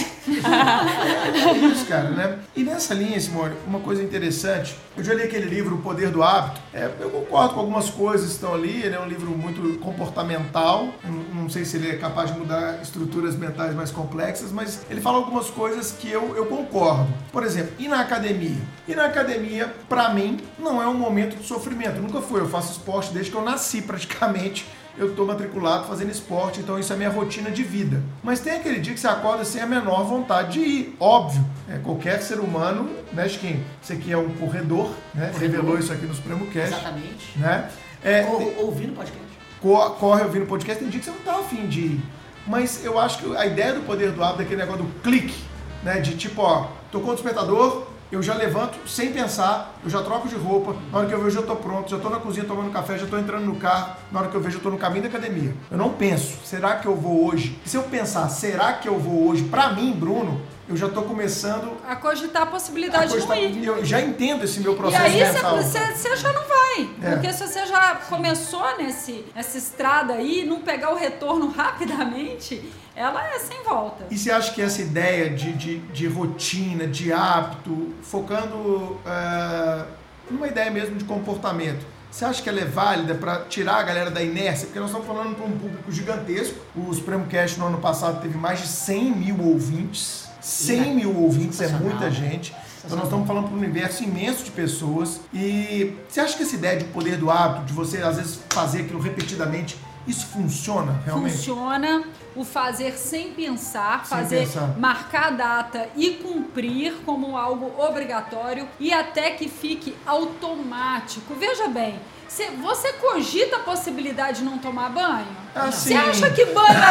isso, cara, né? E nessa linha, Simone, uma coisa interessante. Eu já li aquele livro, O Poder do Hábito. É, eu concordo com algumas coisas que estão ali. Ele é um livro muito comportamental. Não, não sei se ele é capaz de mudar estruturas mentais mais complexas, mas ele fala algumas coisas que eu, eu concordo. Por exemplo, ir na academia. Ir na academia, pra mim, não é um momento de sofrimento. Eu nunca fui. Eu faço esporte desde que eu nasci, praticamente. Eu estou matriculado fazendo esporte, então isso é minha rotina de vida. Mas tem aquele dia que você acorda sem a menor vontade de ir, óbvio. É, qualquer ser humano, né, Chiquinho? Você que é um corredor, né? Corredor. Revelou isso aqui no Supremo Cast. Exatamente. Né? É, Cor- tem... Ouvindo podcast. Cor- corre ouvindo podcast, tem dia que você não está afim de ir. Mas eu acho que a ideia do poder do hábito é aquele negócio do clique, né? De tipo, ó, tocou o despertador, eu já levanto sem pensar, eu já troco de roupa, na hora que eu vejo eu já tô pronto, já tô na cozinha tomando café, já tô entrando no carro, na hora que eu vejo eu tô no caminho da academia. Eu não penso, será que eu vou hoje? E se eu pensar, será que eu vou hoje? Pra mim, Bruno, eu já tô começando... A cogitar a possibilidade a cogitar, de não ir. Eu já entendo esse meu processo. E aí você já não vai, é. Porque se você já começou nesse, nessa estrada aí, não pegar o retorno rapidamente... Ela é sem volta. E você acha que essa ideia de, de, de rotina, de hábito, focando uh, numa ideia mesmo de comportamento, você acha que ela é válida para tirar a galera da inércia? Porque nós estamos falando para um público gigantesco. O Supremo Cast no ano passado teve mais de cem mil ouvintes. cem mil ouvintes é muita gente. Então nós estamos falando para um universo imenso de pessoas. E você acha que essa ideia de poder do hábito, de você às vezes fazer aquilo repetidamente, isso funciona realmente? Funciona. O fazer sem pensar, sem fazer pensar. Marcar a data e cumprir como algo obrigatório e até que fique automático. Veja bem, cê, você cogita a possibilidade de não tomar banho? Você ah, acha que banho é...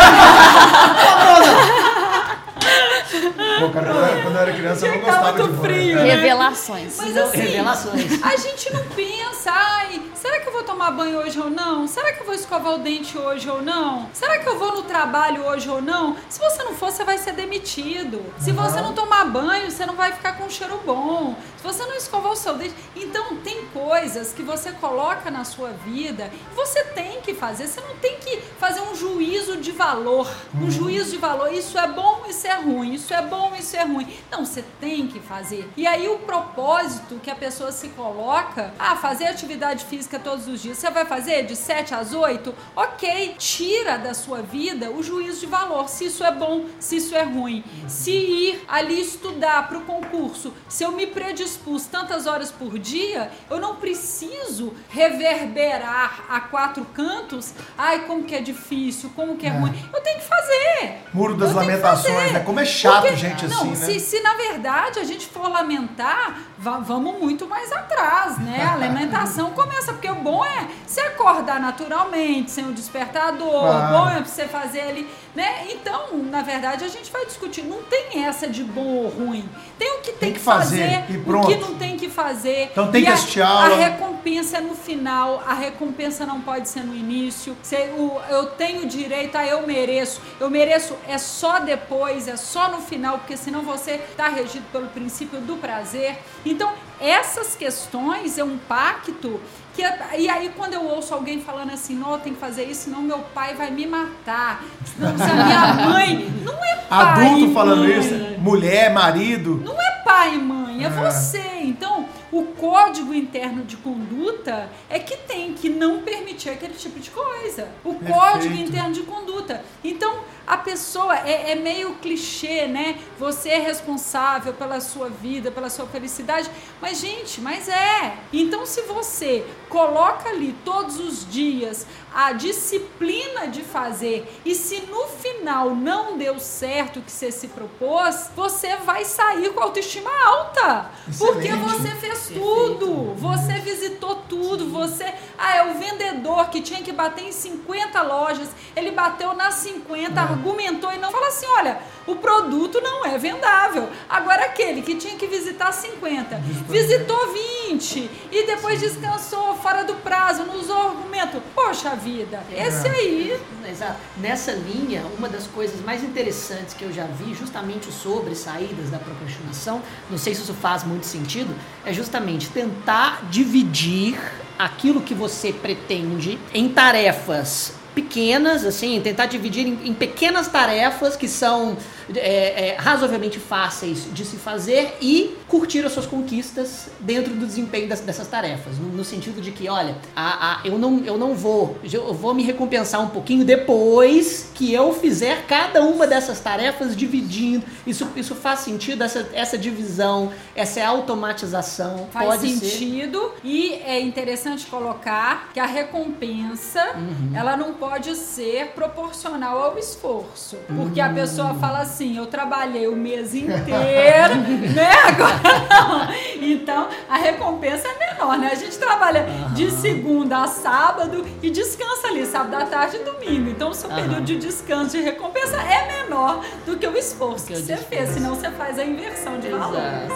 Pô, cara, quando eu era criança eu não gostava muito de banho. Frio, né? Revelações. Mas assim, revelações. A gente não pensa, ai, será que eu vou tomar banho hoje ou não? Será que eu vou escovar o dente hoje ou não? Será que eu vou no trabalho hoje ou não? Se você não for, você vai ser demitido. Se você não tomar banho, você não vai ficar com um cheiro bom. Se você não escovar o seu dente... Então, tem coisas que você coloca na sua vida e você tem que fazer. Você não tem que fazer um juízo de valor. Um juízo de valor. Isso é bom, isso é ruim. Isso é bom, isso é ruim. Não, você tem que fazer. E aí, o propósito que a pessoa se coloca... Ah, fazer atividade física música todos os dias, você vai fazer de sete às oito? Ok, tira da sua vida o juízo de valor, se isso é bom, se isso é ruim. Se ir ali estudar para o concurso, se eu me predispus tantas horas por dia, eu não preciso reverberar a quatro cantos, ai, como que é difícil, como que é, é. ruim. Eu tenho que fazer. Muro das eu lamentações, né? Como é chato, porque, gente, não, assim, né? Se, se na verdade a gente for lamentar, va- vamos muito mais atrás, né? A lamentação começa, porque o bom é você acordar naturalmente, sem o despertador, ah. o bom é você fazer ali, né? Então, na verdade, a gente vai discutir. Não tem essa de bom ou ruim. Tem o que tem, tem que, que fazer, fazer o que não tem que fazer. Então tem e que a, assistir a aula. A recompensa é no final, a recompensa não pode ser no início. Você, o, eu tenho direito, ah, eu mereço. Eu mereço é só depois, é só no final, porque senão você está regido pelo princípio do prazer. Então, essas questões é um pacto que, e aí quando eu ouço alguém falando assim, não, tem que fazer isso, senão meu pai vai me matar, senão se a minha mãe, não é pai, adulto falando mãe. Isso, mulher, marido, não é pai e mãe, é, é você. Então, o código interno de conduta é que tem que não permitir aquele tipo de coisa. O Perfeito. Código interno de conduta. Então, a pessoa é, é meio clichê, né? Você é responsável pela sua vida, pela sua felicidade. Mas, gente, mas é. Então, se você coloca ali todos os dias a disciplina de fazer e se no final não deu certo o que você se propôs, você vai sair com a autoestima alta. Excelente. Porque você fez tudo, você visitou tudo, você... Ah, é o vendedor que tinha que bater em cinquenta lojas, ele bateu nas cinquenta, é. argumentou e não fala assim, olha, o produto não é vendável. Agora aquele que tinha que visitar cinquenta, visitou vinte e depois descansou fora do prazo, não usou argumento. Poxa vida, é. esse aí... Exato. Nessa linha, uma das coisas mais interessantes que eu já vi, justamente sobre saídas da procrastinação, não sei se isso faz muito sentido, é justamente tentar dividir aquilo que você pretende em tarefas pequenas, assim, tentar dividir em, em pequenas tarefas que são é, é, razoavelmente fáceis de se fazer e curtir as suas conquistas dentro do desempenho das, dessas tarefas, no, no sentido de que, olha, a, a, eu, não, eu não vou, eu vou me recompensar um pouquinho depois que eu fizer cada uma dessas tarefas dividindo, isso, isso faz sentido, essa, essa divisão, essa automatização, faz pode sentido ser. E é interessante colocar que a recompensa, uhum. ela não pode ser proporcional ao esforço, porque a pessoa fala assim, eu trabalhei o mês inteiro, né, agora não. Então, a recompensa é menor, né, a gente trabalha uhum. de segunda a sábado e descansa ali, sábado à tarde e domingo, então o seu uhum. período de descanso de recompensa é menor do que o esforço que, que você fez, senão você faz a inversão de Exato. valores.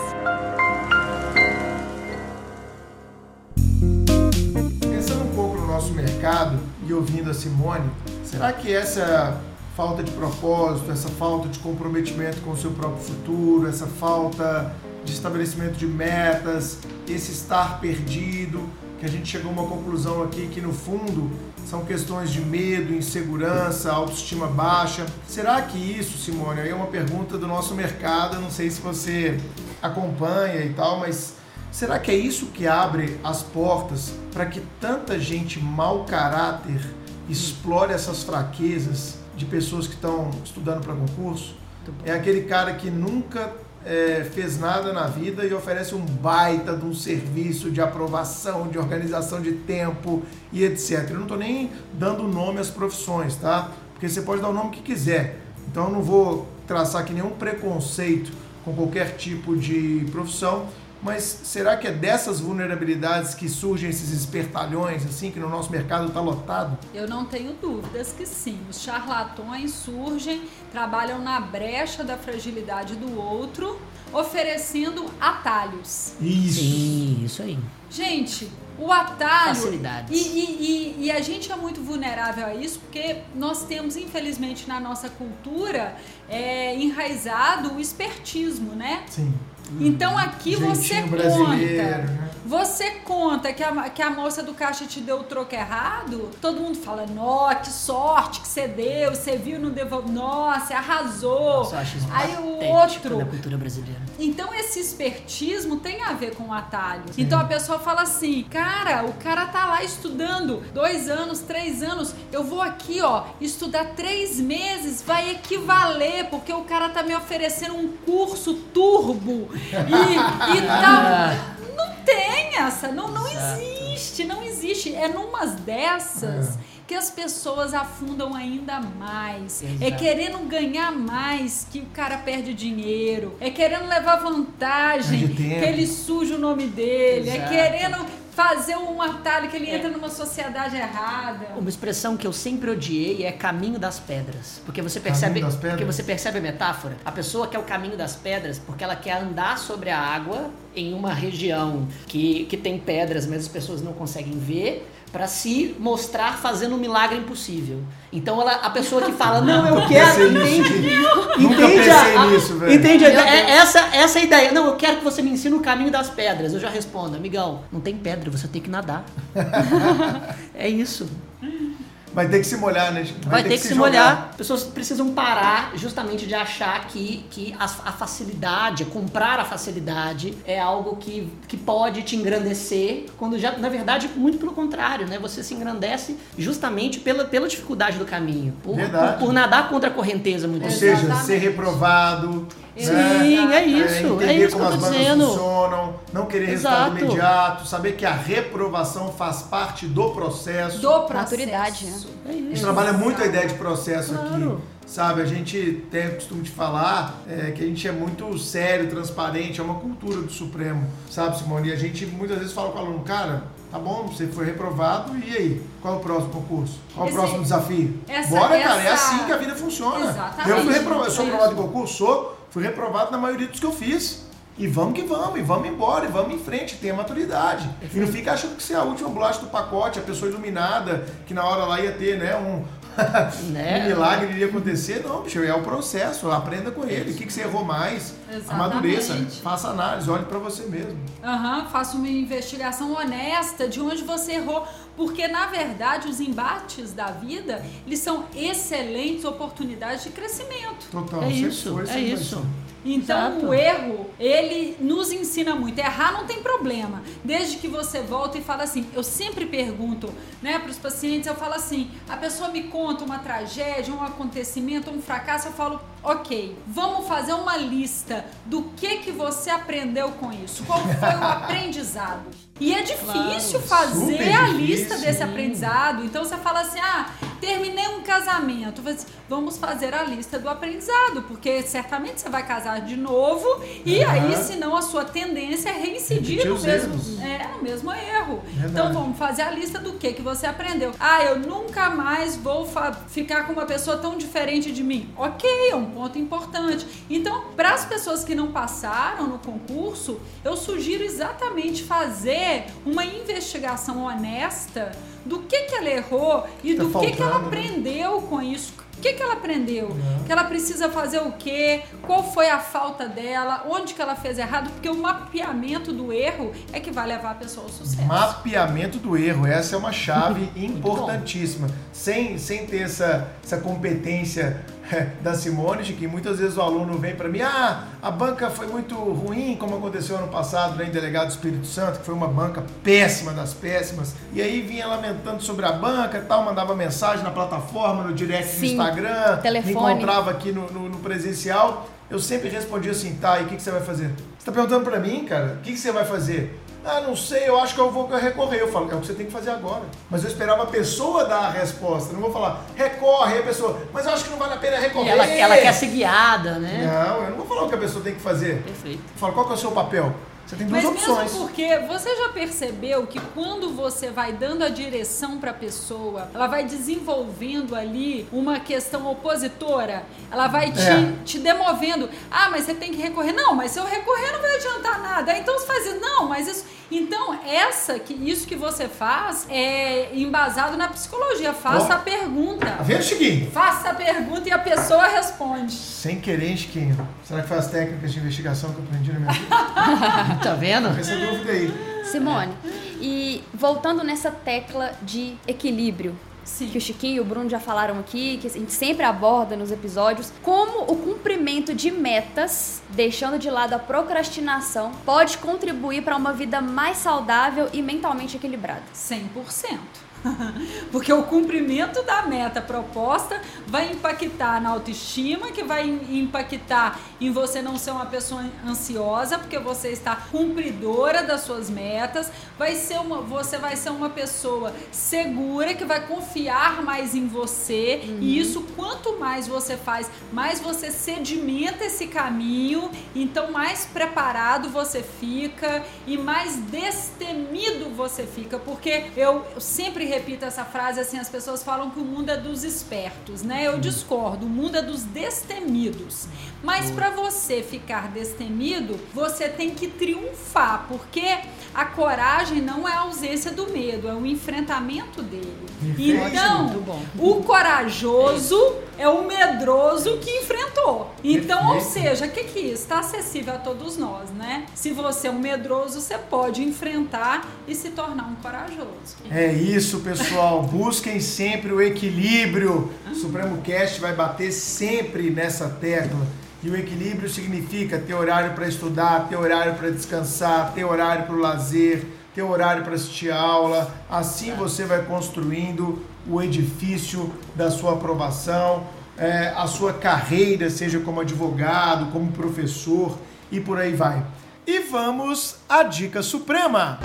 Pensando um pouco no nosso mercado e ouvindo a Simone, será que essa falta de propósito, essa falta de comprometimento com o seu próprio futuro, essa falta de estabelecimento de metas, esse estar perdido, que a gente chegou a uma conclusão aqui que no fundo são questões de medo, insegurança, autoestima baixa. Será que isso, Simone, aí é uma pergunta do nosso mercado, não sei se você acompanha e tal, mas será que é isso que abre as portas para que tanta gente mau caráter explore essas fraquezas de pessoas que estão estudando para concurso? É aquele cara que nunca é, fez nada na vida e oferece um baita de um serviço de aprovação, de organização de tempo e etcétera. Eu não estou nem dando nome às profissões, tá? Porque você pode dar o nome que quiser. Então eu não vou traçar aqui nenhum preconceito com qualquer tipo de profissão, mas será que é dessas vulnerabilidades que surgem esses espertalhões, assim, que no nosso mercado está lotado? Eu não tenho dúvidas que sim. Os charlatões surgem, trabalham na brecha da fragilidade do outro, oferecendo atalhos. Isso. Sim, isso aí. Gente, o atalho... Facilidades. E, e, e, e a gente é muito vulnerável a isso, porque nós temos, infelizmente, na nossa cultura, é, enraizado o espertismo, né? Sim. Então aqui Jeitinho você conta, né? Você conta que a, que a moça do caixa te deu o troco errado, todo mundo fala, nó, que sorte que você deu, você viu, não devolveu, nossa, arrasou. Nossa, eu acho isso aí o outro. Da cultura brasileira. Então esse espertismo tem a ver com o atalho. Sim. Então a pessoa fala assim, cara, o cara tá lá estudando dois anos, três anos, eu vou aqui, ó, estudar três meses, vai equivaler, porque o cara tá me oferecendo um curso turbo e, e tal. Não tem essa, não, não existe, não existe. É numas dessas que as pessoas afundam ainda mais. Exato. É querendo ganhar mais que o cara perde dinheiro. É querendo levar vantagem que ele suja o nome dele. Exato. É querendo fazer um atalho que ele entra é. numa sociedade errada. Uma expressão que eu sempre odiei é caminho das pedras. Porque você percebe, porque você percebe a metáfora? A pessoa quer o caminho das pedras porque ela quer andar sobre a água em uma região que, que tem pedras, mas as pessoas não conseguem ver, para se mostrar fazendo um milagre impossível. Então ela, a pessoa que fala, não, eu quero, entende, entende, a, a, nisso, velho. entende a, essa, essa ideia, não, eu quero que você me ensine o caminho das pedras. Eu já respondo, amigão, não tem pedra, você tem que nadar. É isso. Vai ter que se molhar, né? Vai, Vai ter que, que se, se molhar. As pessoas precisam parar justamente de achar que, que a, a facilidade, comprar a facilidade é algo que, que pode te engrandecer, quando já, na verdade, muito pelo contrário, né? Você se engrandece justamente pela, pela dificuldade do caminho, por, por, por nadar contra a correnteza muito. Ou seja, exatamente. Ser reprovado... Sim, é, é isso, é, é isso que eu tô dizendo. Entender como as bandas funcionam, não querer Exato. resultado imediato, saber que a reprovação faz parte do processo. Do processo. Maturidade, né? É isso. A gente trabalha muito a ideia de processo claro. aqui. Sabe, a gente tem o costume de falar é, que a gente é muito sério, transparente, é uma cultura do Supremo, sabe, Simone? E a gente muitas vezes fala com o aluno, cara, tá bom, você foi reprovado, e aí? Qual é o próximo concurso? Qual é o Esse, próximo desafio? Essa, Bora, essa... cara, é assim que a vida funciona. Exatamente. Eu fui reprovado, eu sou aprovado em concurso, sou, fui reprovado na maioria dos que eu fiz. E vamos que vamos, e vamos embora, e vamos em frente, tenha maturidade. E não fica achando que você é a última bolacha do pacote, a pessoa iluminada, que na hora lá ia ter, né, um... né? Um milagre iria acontecer, não, bicho, é o processo, aprenda com ele, o que, que você errou mais, Exatamente. amadureça, faça análise, olhe pra você mesmo. Uhum, faça uma investigação honesta de onde você errou, porque na verdade os embates da vida, eles são excelentes oportunidades de crescimento. Total, é isso, foi, é isso. Então Exato. o erro, ele nos ensina muito. Errar não tem problema, desde que você volta e fala assim, eu sempre pergunto, né, para os pacientes, eu falo assim, a pessoa me conta uma tragédia, um acontecimento, um fracasso, eu falo, ok, vamos fazer uma lista do que que você aprendeu com isso, qual foi o aprendizado. E é difícil claro, fazer a lista difícil. desse aprendizado, então você fala assim, ah, terminei um casamento, vamos fazer a lista do aprendizado, porque certamente você vai casar de novo e uhum. aí, senão a sua tendência é reincidir no mesmo, é, no mesmo erro. Verdade. Então vamos fazer a lista do que que você aprendeu. Ah, eu nunca mais vou fa- ficar com uma pessoa tão diferente de mim. Ok, é um ponto importante. Então, para as pessoas que não passaram no concurso, eu sugiro exatamente fazer uma investigação honesta do que que ela errou e tá do faltando, que que ela aprendeu né? com isso. O que que ela aprendeu? Uhum. Que ela precisa fazer o quê? Qual foi a falta dela? Onde que ela fez errado? Porque o mapeamento do erro é que vai levar a pessoa ao sucesso. Mapeamento do erro, essa é uma chave importantíssima. Sem, sem ter essa, essa competência da Simone, de que muitas vezes o aluno vem para mim, ah, a banca foi muito ruim, como aconteceu ano passado, né, em Delegado do Espírito Santo, que foi uma banca péssima das péssimas, e aí vinha lamentando sobre a banca e tal, mandava mensagem na plataforma, no direct Sim. do Instagram, telefone. Me encontrava aqui no, no, no presencial, eu sempre respondia assim, tá, e o que, que você vai fazer? Você tá perguntando para mim, cara, o que, que você vai fazer? Ah, não sei, eu acho que eu vou recorrer. Eu falo, é o que você tem que fazer agora. Mas eu esperava a pessoa dar a resposta. Não vou falar, recorre, a pessoa, mas eu acho que não vale a pena recorrer. Ela, ela quer ser guiada, né? Não, eu não vou falar o que a pessoa tem que fazer. Perfeito. Eu falo, qual que é o seu papel? Você tem duas Mas opções. Mas mesmo porque você já percebeu que quando você vai dando a direção para a pessoa, ela vai desenvolvendo ali uma questão opositora, ela vai te, é. te demovendo. Ah, mas você tem que recorrer. Não, mas se eu recorrer não vai adiantar nada. Então você faz isso. Não, mas isso... Então, essa, que, isso que você faz é embasado na psicologia. Faça oh. a pergunta. Tá vendo, Chiquinho? Faça a pergunta e a pessoa responde. Sem querer, Chiquinho. Será que faz técnicas de investigação que eu aprendi na minha vida? Tá vendo? Essa dúvida aí. Simone, é. E voltando nessa tecla de equilíbrio, sim, que o Chiquinho e o Bruno já falaram aqui, que a gente sempre aborda nos episódios, como o cumprimento de metas, deixando de lado a procrastinação, pode contribuir para uma vida mais saudável e mentalmente equilibrada. cem por cento. Porque o cumprimento da meta proposta vai impactar na autoestima, que vai impactar em você não ser uma pessoa ansiosa, porque você está cumpridora das suas metas, vai ser uma, você vai ser uma pessoa segura, que vai confiar mais em você, uhum. E isso, quanto mais você faz, mais você sedimenta esse caminho, então mais preparado você fica e mais destemido você fica, porque eu sempre repito essa frase, assim, as pessoas falam que o mundo é dos espertos, né? Eu discordo, o mundo é dos destemidos. Mas para você ficar destemido, você tem que triunfar, porque a coragem não é a ausência do medo, é o enfrentamento dele. Então, o corajoso é o medroso que enfrentou. Então, ou seja, o que que é isso? Está acessível a todos nós, né? Se você é um medroso, você pode enfrentar e se tornar um corajoso. É isso, pessoal. Busquem sempre o equilíbrio. O Supremo Cast vai bater sempre nessa tecla. E o equilíbrio significa ter horário para estudar, ter horário para descansar, ter horário para o lazer, ter horário para assistir a aula. Assim você vai construindo o edifício da sua aprovação, é, a sua carreira, seja como advogado, como professor e por aí vai. E vamos à dica suprema!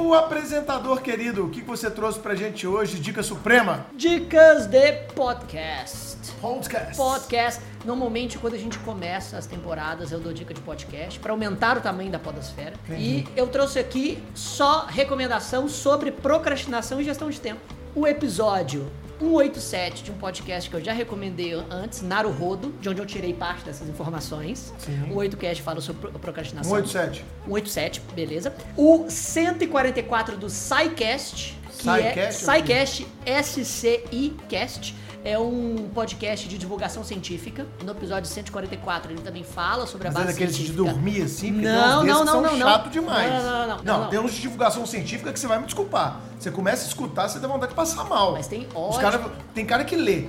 O apresentador querido, o que você trouxe pra gente hoje? Dica Suprema. Dicas de podcast. Podcast. Podcast. Normalmente, quando a gente começa as temporadas, eu dou dica de podcast para aumentar o tamanho da podosfera. Uhum. E eu trouxe aqui só recomendação sobre procrastinação e gestão de tempo. O episódio cento e oitenta e sete de um podcast que eu já recomendei antes, Naruhodo, de onde eu tirei parte dessas informações. Sim. O oito cast fala sobre procrastinação. cento e oitenta e sete. cento e oitenta e sete, beleza. O cento e quarenta e quatro do SciCast, que SciCast, é SciCast, S C I Cast. É um podcast de divulgação científica. No episódio cento e quarenta e quatro ele também fala sobre a base científica. Mas é daqueles de dormir assim? Não, não, não, não. Chato demais. Não, não, não. Não, tem uns de divulgação científica que você vai me desculpar. Você começa a escutar, você dá vontade de passar mal. Mas tem ótimo. Tem cara que lê.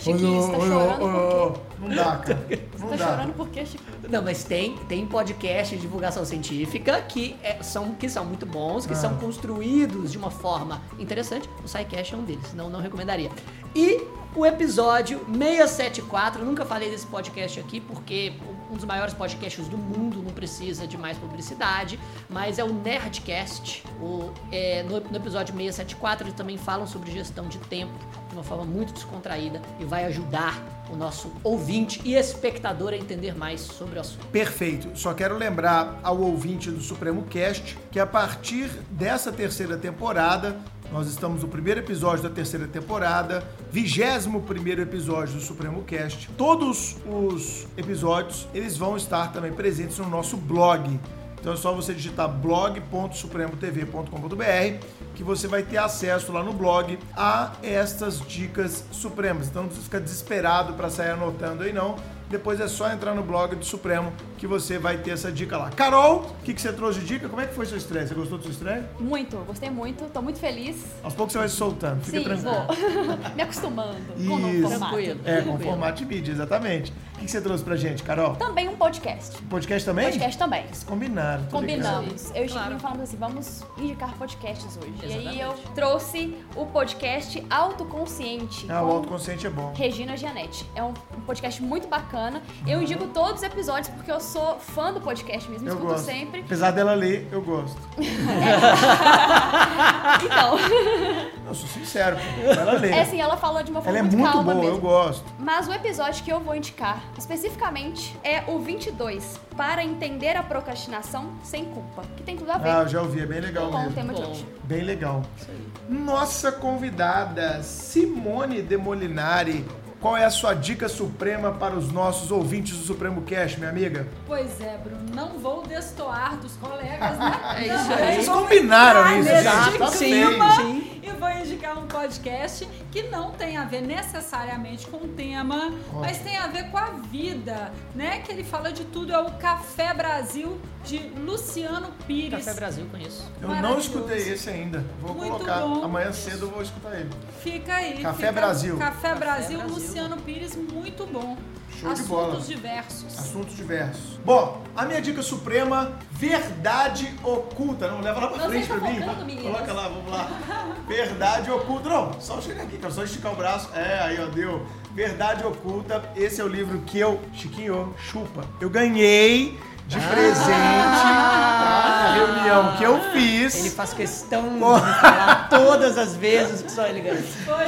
Chiquinho, você tá chorando por quê? Não dá, cara. Você tá chorando por quê, Chiquinho? Não, mas tem, tem podcast de divulgação científica que, é, são, que são muito bons, que ah. são construídos de uma forma interessante. O SciCast é um deles, senão não recomendaria. E o episódio seiscentos e setenta e quatro, nunca falei desse podcast aqui porque um dos maiores podcasts do mundo não precisa de mais publicidade, mas é o Nerdcast. O, é, no, no episódio seiscentos e setenta e quatro eles também falam sobre gestão de tempo de uma forma muito descontraída e vai ajudar o nosso ouvinte e espectador a entender mais sobre o assunto. Perfeito. Só quero lembrar ao ouvinte do Supremo Cast que a partir dessa terceira temporada, nós estamos no primeiro episódio da terceira temporada, vigésimo primeiro episódio do Supremo Cast. Todos os episódios, eles vão estar também presentes no nosso blog. Então é só você digitar blog ponto supremo t v ponto com ponto b r que você vai ter acesso lá no blog a estas dicas supremas. Então não precisa ficar desesperado para sair anotando aí não. Depois é só entrar no blog do Supremo que você vai ter essa dica lá. Carol, o que, que você trouxe de dica? Como é que foi sua estreia? Você gostou do seu estreia? Muito, gostei muito. Tô muito feliz. Aos poucos você vai se soltando. Fica Sim, tranquilo. Vou. Me acostumando. Isso. Com o formato. É, com o formato de mídia, exatamente. O que, que você trouxe pra gente, Carol? Também um podcast. Podcast também? Podcast também. Combinado. Combinamos. Eu estive claro. falando assim, vamos indicar podcasts hoje. Exatamente. E aí eu trouxe o podcast Autoconsciente. Ah, o Autoconsciente é bom. Regina Gianetti. É um podcast muito bacana. Eu indico todos os episódios porque eu sou fã do podcast mesmo, eu escuto gosto. sempre. Apesar dela ler, eu gosto. É. Então. Eu sou sincero, ela lê. É assim, ela fala de uma forma ela muito calma. Ela é muito boa, mesmo. eu gosto. Mas o episódio que eu vou indicar especificamente é o vinte e dois, para entender a procrastinação sem culpa, que tem tudo a ver. Ah, eu já ouvi, é bem legal com mesmo. o tema de hoje. Bem legal. Isso aí. Nossa convidada, Simone Demolinari. Qual é a sua dica suprema para os nossos ouvintes do Supremo Cast, minha amiga? Pois é, Bruno. Não vou destoar dos colegas, né? É isso aí. Vocês combinaram isso já. Sim, sim. E vou indicar um podcast que não tem a ver necessariamente com o tema, Ótimo. Mas tem a ver com a vida, né? Que ele fala de tudo, é o Café Brasil, de Luciano Pires. Café Brasil, conheço. Eu não escutei esse ainda. Vou Muito colocar, bom. Amanhã cedo eu vou escutar ele. Fica aí. Café fica Brasil. Café Brasil, Brasil, Luciano Pires, muito bom. Show de bola. Assuntos diversos. Assuntos diversos. Bom, a minha dica suprema, Verdade Oculta. Não, leva lá pra frente pra mim. Coloca lá, vamos lá. Verdade Oculta. Não, só chegar aqui, cara. Só esticar o braço. É, aí, ó, deu. Verdade Oculta. Esse é o livro que eu, Chiquinho, chupa. Eu ganhei de presente ah, na reunião que eu fiz. Ele faz questão de falar todas as vezes que só ele ganha.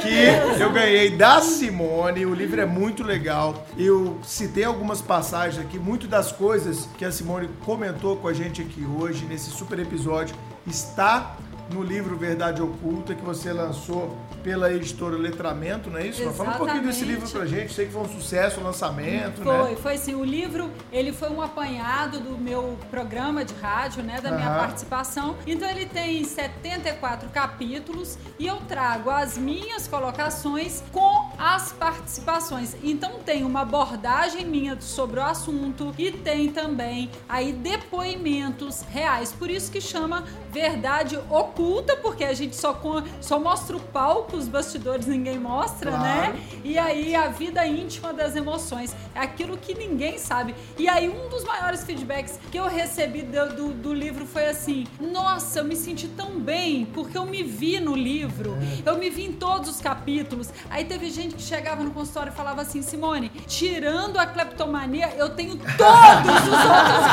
Que eu ganhei da Simone, o livro é muito legal. Eu citei algumas passagens aqui, muito das coisas que a Simone comentou com a gente aqui hoje, nesse super episódio, está no livro Verdade Oculta, que você lançou pela editora Letramento, não é isso? Exatamente. Fala um pouquinho desse livro pra gente, sei que foi um sucesso o lançamento, foi, né? Foi, foi sim. O livro, ele foi um apanhado do meu programa de rádio, né, da Aham. minha participação. Então ele tem setenta e quatro capítulos e eu trago as minhas colocações com as participações. Então tem uma abordagem minha sobre o assunto e tem também aí depoimentos reais, por isso que chama Verdade Oculta. Oculta, porque a gente só, com, só mostra o palco, os bastidores ninguém mostra, claro. Né? E aí a vida íntima das emoções, é aquilo que ninguém sabe. E aí um dos maiores feedbacks que eu recebi do, do, do livro foi assim, nossa, eu me senti tão bem, porque eu me vi no livro, eu me vi em todos os capítulos. Aí teve gente que chegava no consultório e falava assim, Simone, tirando a cleptomania, eu tenho todos os outros.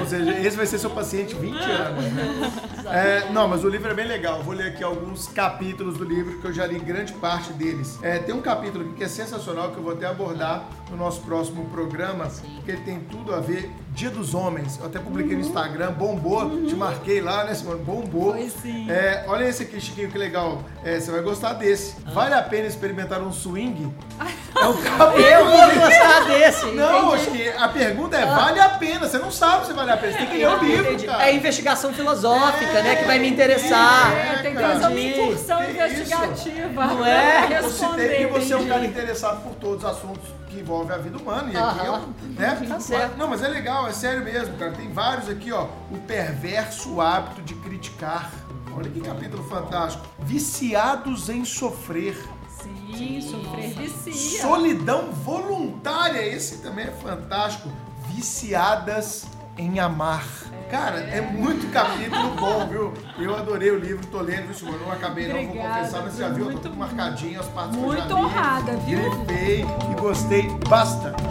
Ou seja, esse vai ser seu paciente vinte anos. É, não, mas o livro é bem legal. Vou ler aqui alguns capítulos do livro que eu já li grande parte deles. É, tem um capítulo aqui que é sensacional, que eu vou até abordar no nosso próximo programa, porque ele tem tudo a ver Dia dos Homens. Eu até publiquei uhum. no Instagram, bombou, uhum. te marquei lá, né, Simone? Bombou. Foi sim. É, olha esse aqui, Chiquinho, que legal. É, você vai gostar desse. Ah. Vale a pena experimentar um swing? Ai, é o capítulo. Eu vou gostar desse. Não, Chiquinho, a pergunta é, ah. vale a pena? Você não sabe se vale a pena. Você tem que ler o livro, entendi. Cara. É investigação filosófica, é, né, que vai me interessar. É, tem que fazer uma incursão que investigativa. Não é? Eu citei que você é um cara interessado por todos os assuntos que envolvem a vida humana. E aqui eu, né? Tá certo. Não, mas é legal, é sério mesmo, cara. Tem vários aqui, ó. O perverso hábito de criticar. Olha que capítulo fantástico. Viciados em sofrer. Sim, sofrer vicia. Solidão voluntária. Esse também é fantástico. Viciadas em amar. Cara, é muito capítulo bom, viu? Eu adorei o livro, tô lendo, viu, Simone? Não acabei, não, Obrigada, vou confessar, mas já viu, eu tô marcadinho, as partes que eu já li. Muito honrada, viu? Gripei e gostei bastante.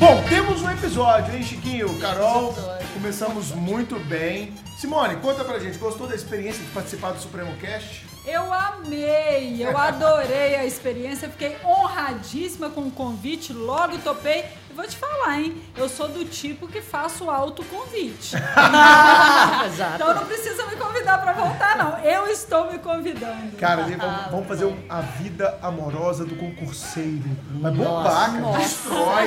Bom, temos um episódio, hein, Chiquinho? Carol, começamos muito bem. Simone, conta pra gente, gostou da experiência de participar do Supremo Cast? Eu amei, eu adorei a experiência, fiquei honradíssima com o convite, logo topei. E vou te falar, hein, eu sou do tipo que faço autoconvite. Exato. Então não precisa me convidar pra voltar, não. Eu estou me convidando. Cara, ah, vamos fazer um, a vida amorosa do concurseiro. Vai bombar, cara. Destrói.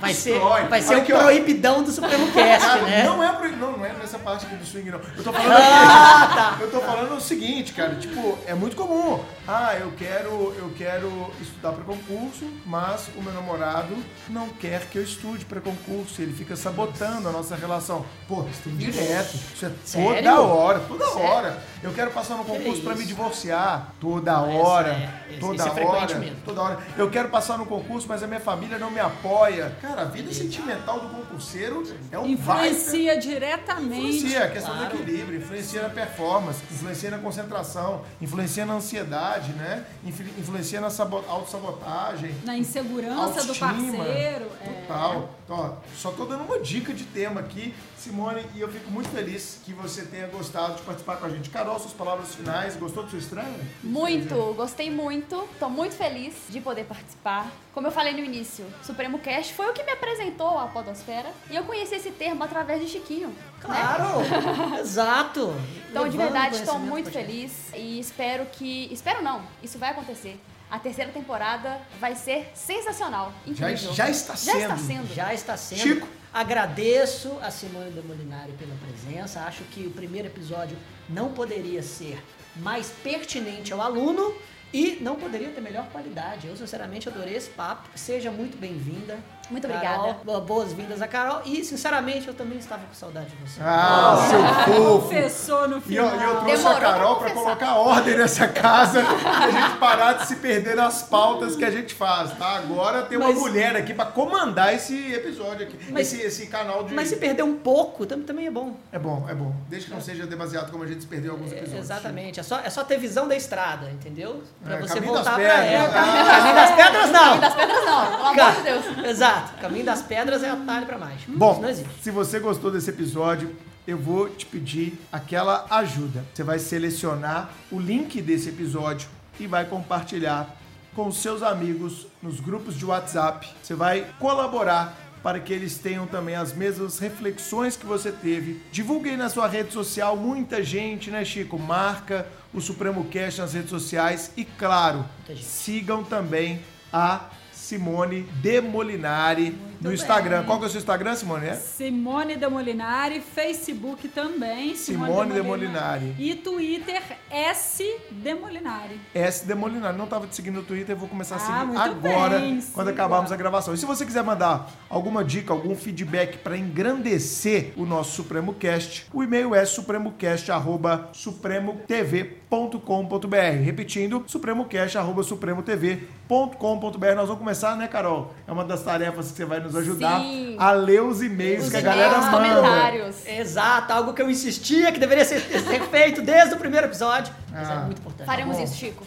Vai destrói. ser, vai ser aqui, o proibidão ó. Do Supremo Cast, cara, né? Não é, não, não é nessa parte aqui do swing, não. Eu tô falando ah, aqui, tá. Eu tô falando o seguinte, cara, tipo, é muito comum. Ah, eu quero, eu quero estudar pra concurso, mas o meu namorado não quer que eu estude para concurso, ele fica sabotando a nossa relação. Pô, isso tem direto. Isso é sério? toda hora, toda sério? hora. Eu quero passar no concurso para me divorciar. Toda não, hora, é, toda é hora, mesmo. toda hora. Eu quero passar no concurso, mas a minha família não me apoia. Cara, a vida sentimental do concurseiro é um Influencia baita. diretamente. Influencia, a questão claro. do equilíbrio, influencia na performance, influencia na concentração, influencia na ansiedade, né? Influencia na sabo- autossabotagem. Na insegurança do parceiro. Total. Então, ó, só tô dando uma dica de tema aqui, Simone, e eu fico muito feliz que você tenha gostado de participar com a gente. Carol, suas palavras finais, gostou do seu estranho? Muito, gostei muito, tô muito feliz de poder participar. Como eu falei no início, Supremo Cast foi o que me apresentou à podosfera e eu conheci esse termo através de Chiquinho. Claro! Né? Exato! Então, Levando de verdade, estou muito feliz e espero que... Espero não, isso vai acontecer. A terceira temporada vai ser sensacional. Incrível. Já, já está sendo. Já está sendo. Já está sendo. Chico, Agradeço a Simone Demolinari pela presença. Acho que o primeiro episódio não poderia ser mais pertinente ao aluno e não poderia ter melhor qualidade. Eu, sinceramente, adorei esse papo. Seja muito bem-vinda. Muito Carol. Obrigada. Boas-vindas a Carol. E, sinceramente, eu também estava com saudade de você. Ah, ah seu fofo. Confessou no final. E eu, eu trouxe Demorou a Carol para colocar ordem nessa casa e a gente parar de se perder nas pautas que a gente faz, tá? Agora tem uma mas, mulher aqui para comandar esse episódio aqui, mas, esse, esse canal de... Mas se perder um pouco também é bom. É bom, é bom. Desde que não seja demasiado como a gente se perdeu em alguns episódios. É, exatamente. É só, é só ter visão da estrada, entendeu? Pra é, você voltar para ela. Ah, caminho das pedras não. Caminho das pedras não, pelo amor de Deus. Exato. Caminho das pedras é atalho pra mais. Bom, isso não existe. Se você gostou desse episódio, eu vou te pedir aquela ajuda. Você vai selecionar o link desse episódio e vai compartilhar com seus amigos nos grupos de WhatsApp. Você vai colaborar para que eles tenham também as mesmas reflexões que você teve. Divulgue aí na sua rede social, muita gente, né, Chico? Marca o Supremo Cast nas redes sociais e, claro, sigam também a Simone Demolinari Muito no Instagram. Bem. Qual que é o seu Instagram, Simone? É? Simone Demolinari, Facebook também. Simone, Simone Demolinari. Demolinari. E Twitter, S Demolinari. S Demolinari. Não estava te seguindo no Twitter, eu vou começar ah, a seguir agora, bem, quando sim, acabarmos a gravação. E se você quiser mandar alguma dica, algum feedback para engrandecer o nosso Supremo Cast, o e-mail é supremocast arroba supremotv ponto com ponto br. Repetindo, supremocast arroba supremotv ponto com ponto br. Nós vamos começar começar, né, Carol? É uma das tarefas que você vai nos ajudar Sim. a ler os e-mails os que a galera manda. Comentários. Exato, algo que eu insistia que deveria ser, ser feito desde o primeiro episódio, mas ah, é muito importante. Faremos Bom. isso, Chico.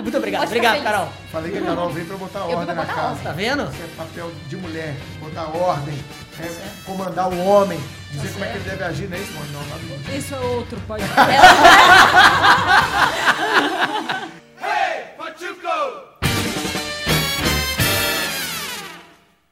Muito obrigado, Pode obrigado, Carol. Falei que a Carol veio pra botar ordem na casa. Tá vendo? Isso é papel de mulher, botar ordem, é comandar o homem, dizer tá como é que ele deve agir, né? Isso, não, não, não, não. Isso é outro, pode.